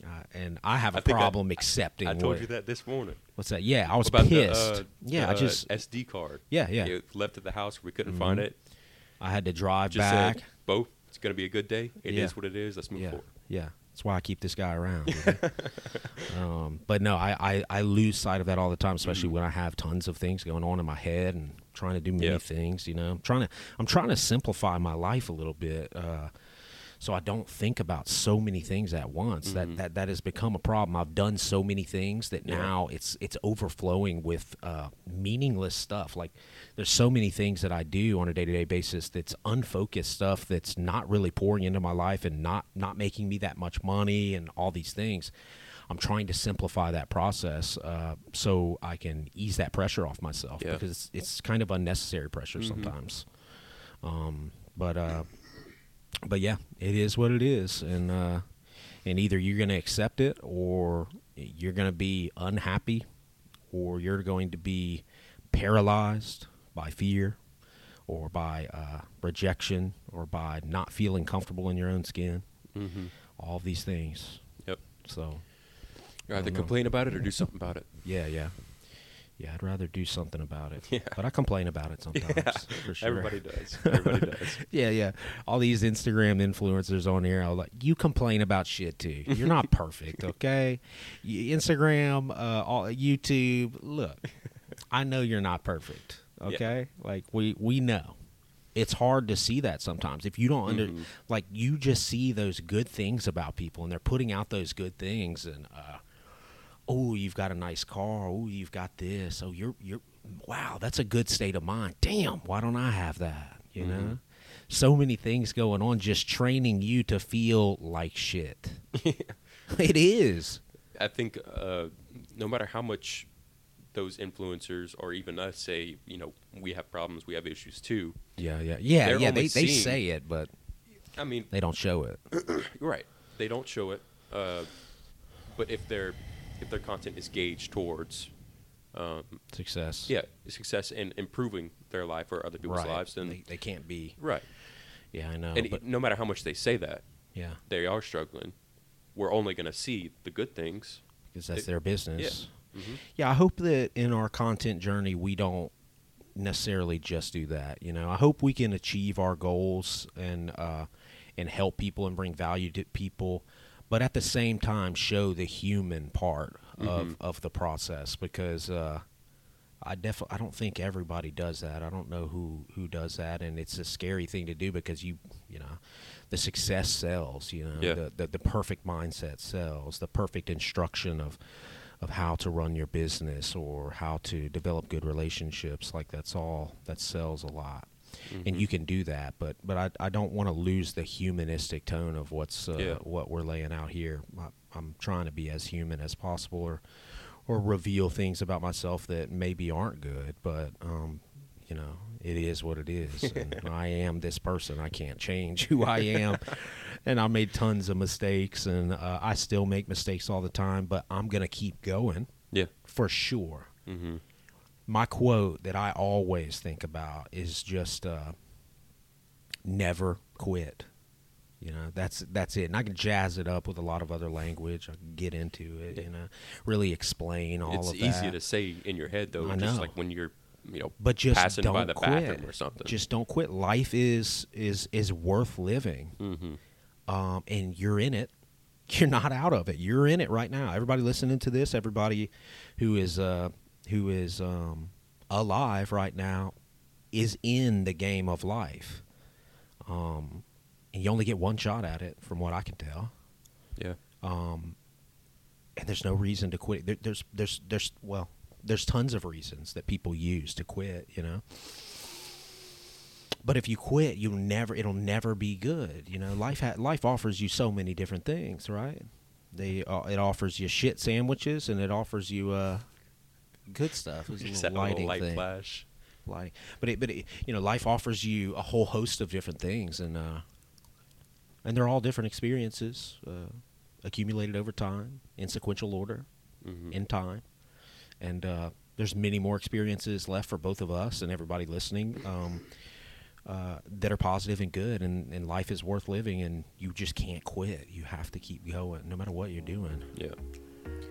Uh, and I have a I problem I, accepting. I, I told you that this morning. What's that? Yeah, I was about pissed. The, uh, yeah, the, I just uh, S D card. Yeah, yeah. You left at the house. We couldn't mm-hmm. find it. I had to drive just back. Said, Bo, it's gonna be a good day. It yeah. is what it is. Let's move yeah. forward. Yeah, that's why I keep this guy around. You know? um, but no, I, I, I lose sight of that all the time, especially mm-hmm. when I have tons of things going on in my head and trying to do many yeah. things. You know, I'm trying to I'm trying to simplify my life a little bit. Uh, So I don't think about so many things at once. Mm-hmm. That, that that has become a problem. I've done so many things that yeah. now it's it's overflowing with uh, meaningless stuff. Like there's so many things that I do on a day-to-day basis that's unfocused stuff that's not really pouring into my life and not, not making me that much money and all these things. I'm trying to simplify that process uh, so I can ease that pressure off myself yeah. because it's, it's kind of unnecessary pressure mm-hmm. sometimes. Um, but... Uh, But yeah, it is what it is, and uh, and either you're going to accept it, or you're going to be unhappy, or you're going to be paralyzed by fear, or by uh, rejection, or by not feeling comfortable in your own skin. Mm-hmm. All of these things. Yep. So you either complain about it or do something about it. Yeah, yeah, yeah. I'd rather do something about it. Yeah. But I complain about it sometimes. Yeah. For sure. Everybody does. Everybody does. Yeah, yeah. All these Instagram influencers on here, I'll like, you complain about shit too. You're not perfect, okay? You, Instagram, uh, all, YouTube. Look, I know you're not perfect, okay? Yeah. Like we we know. It's hard to see that sometimes. If you don't under, mm-hmm. like you just see those good things about people, and they're putting out those good things, and uh, oh, you've got a nice car. Oh, you've got this. Oh, you're you're. Wow, that's a good state of mind. Damn, why don't I have that? You mm-hmm. know. So many things going on, just training you to feel like shit. It is. I think uh, no matter how much those influencers, or even us, say, you know, we have problems, we have issues too. Yeah, yeah, yeah, They're yeah. They, they say it, but I mean, they don't show it. Right, they don't show it. Uh, but if their if their content is gauged towards um, success, yeah, success and improving their life or other people's right. lives, then they, they can't be right. Yeah, I know. And but no matter how much they say that, yeah, they are struggling. We're only going to see the good things because that's it, their business. Yeah. Mm-hmm. Yeah, I hope that in our content journey, we don't necessarily just do that. You know, I hope we can achieve our goals and uh, and help people and bring value to people, but at the same time, show the human part mm-hmm. of, of the process, because uh, I def- I don't think everybody does that. I don't know who, who does that, and it's a scary thing to do because you you know. The success sells, you know, yeah. the, the the perfect mindset sells, the perfect instruction of of how to run your business or how to develop good relationships. Like that's all that sells a lot, mm-hmm. and you can do that. But but I I don't want to lose the humanistic tone of what's uh, yeah. what we're laying out here. I, I'm trying to be as human as possible, or or reveal things about myself that maybe aren't good, but um, you know. It is what it is, and I am this person. I can't change who I am, and I made tons of mistakes, and uh, I still make mistakes all the time, but I'm going to keep going yeah, for sure. Mm-hmm. My quote that I always think about is just uh, never quit. You know, that's that's it. And I can jazz it up with a lot of other language. I can get into it, yeah. you know, really explain all it's of that. It's easier to say in your head, though, I just know. Like when you're you know, but just passing don't by the quit. Bathroom or something. Just don't quit. Life is is is worth living, mm-hmm. um, and you're in it. You're not out of it. You're in it right now. Everybody listening to this, everybody who is uh, who is um, alive right now, is in the game of life. Um, and you only get one shot at it, from what I can tell. Yeah. Um, and there's no reason to quit. There, there's there's there's well. There's tons of reasons that people use to quit, you know. But if you quit, you'll never. It'll never be good, you know. Life ha- life offers you so many different things, right? They uh, it offers you shit sandwiches, and it offers you uh, good stuff. It's a little lighting light thing. Flash. Lighting, but it, but it, you know, life offers you a whole host of different things, and uh, and they're all different experiences uh, accumulated over time, in sequential order, mm-hmm. in time. And uh, there's many more experiences left for both of us and everybody listening um, uh, that are positive and good. And, and life is worth living. And you just can't quit. You have to keep going no matter what you're doing. Yeah.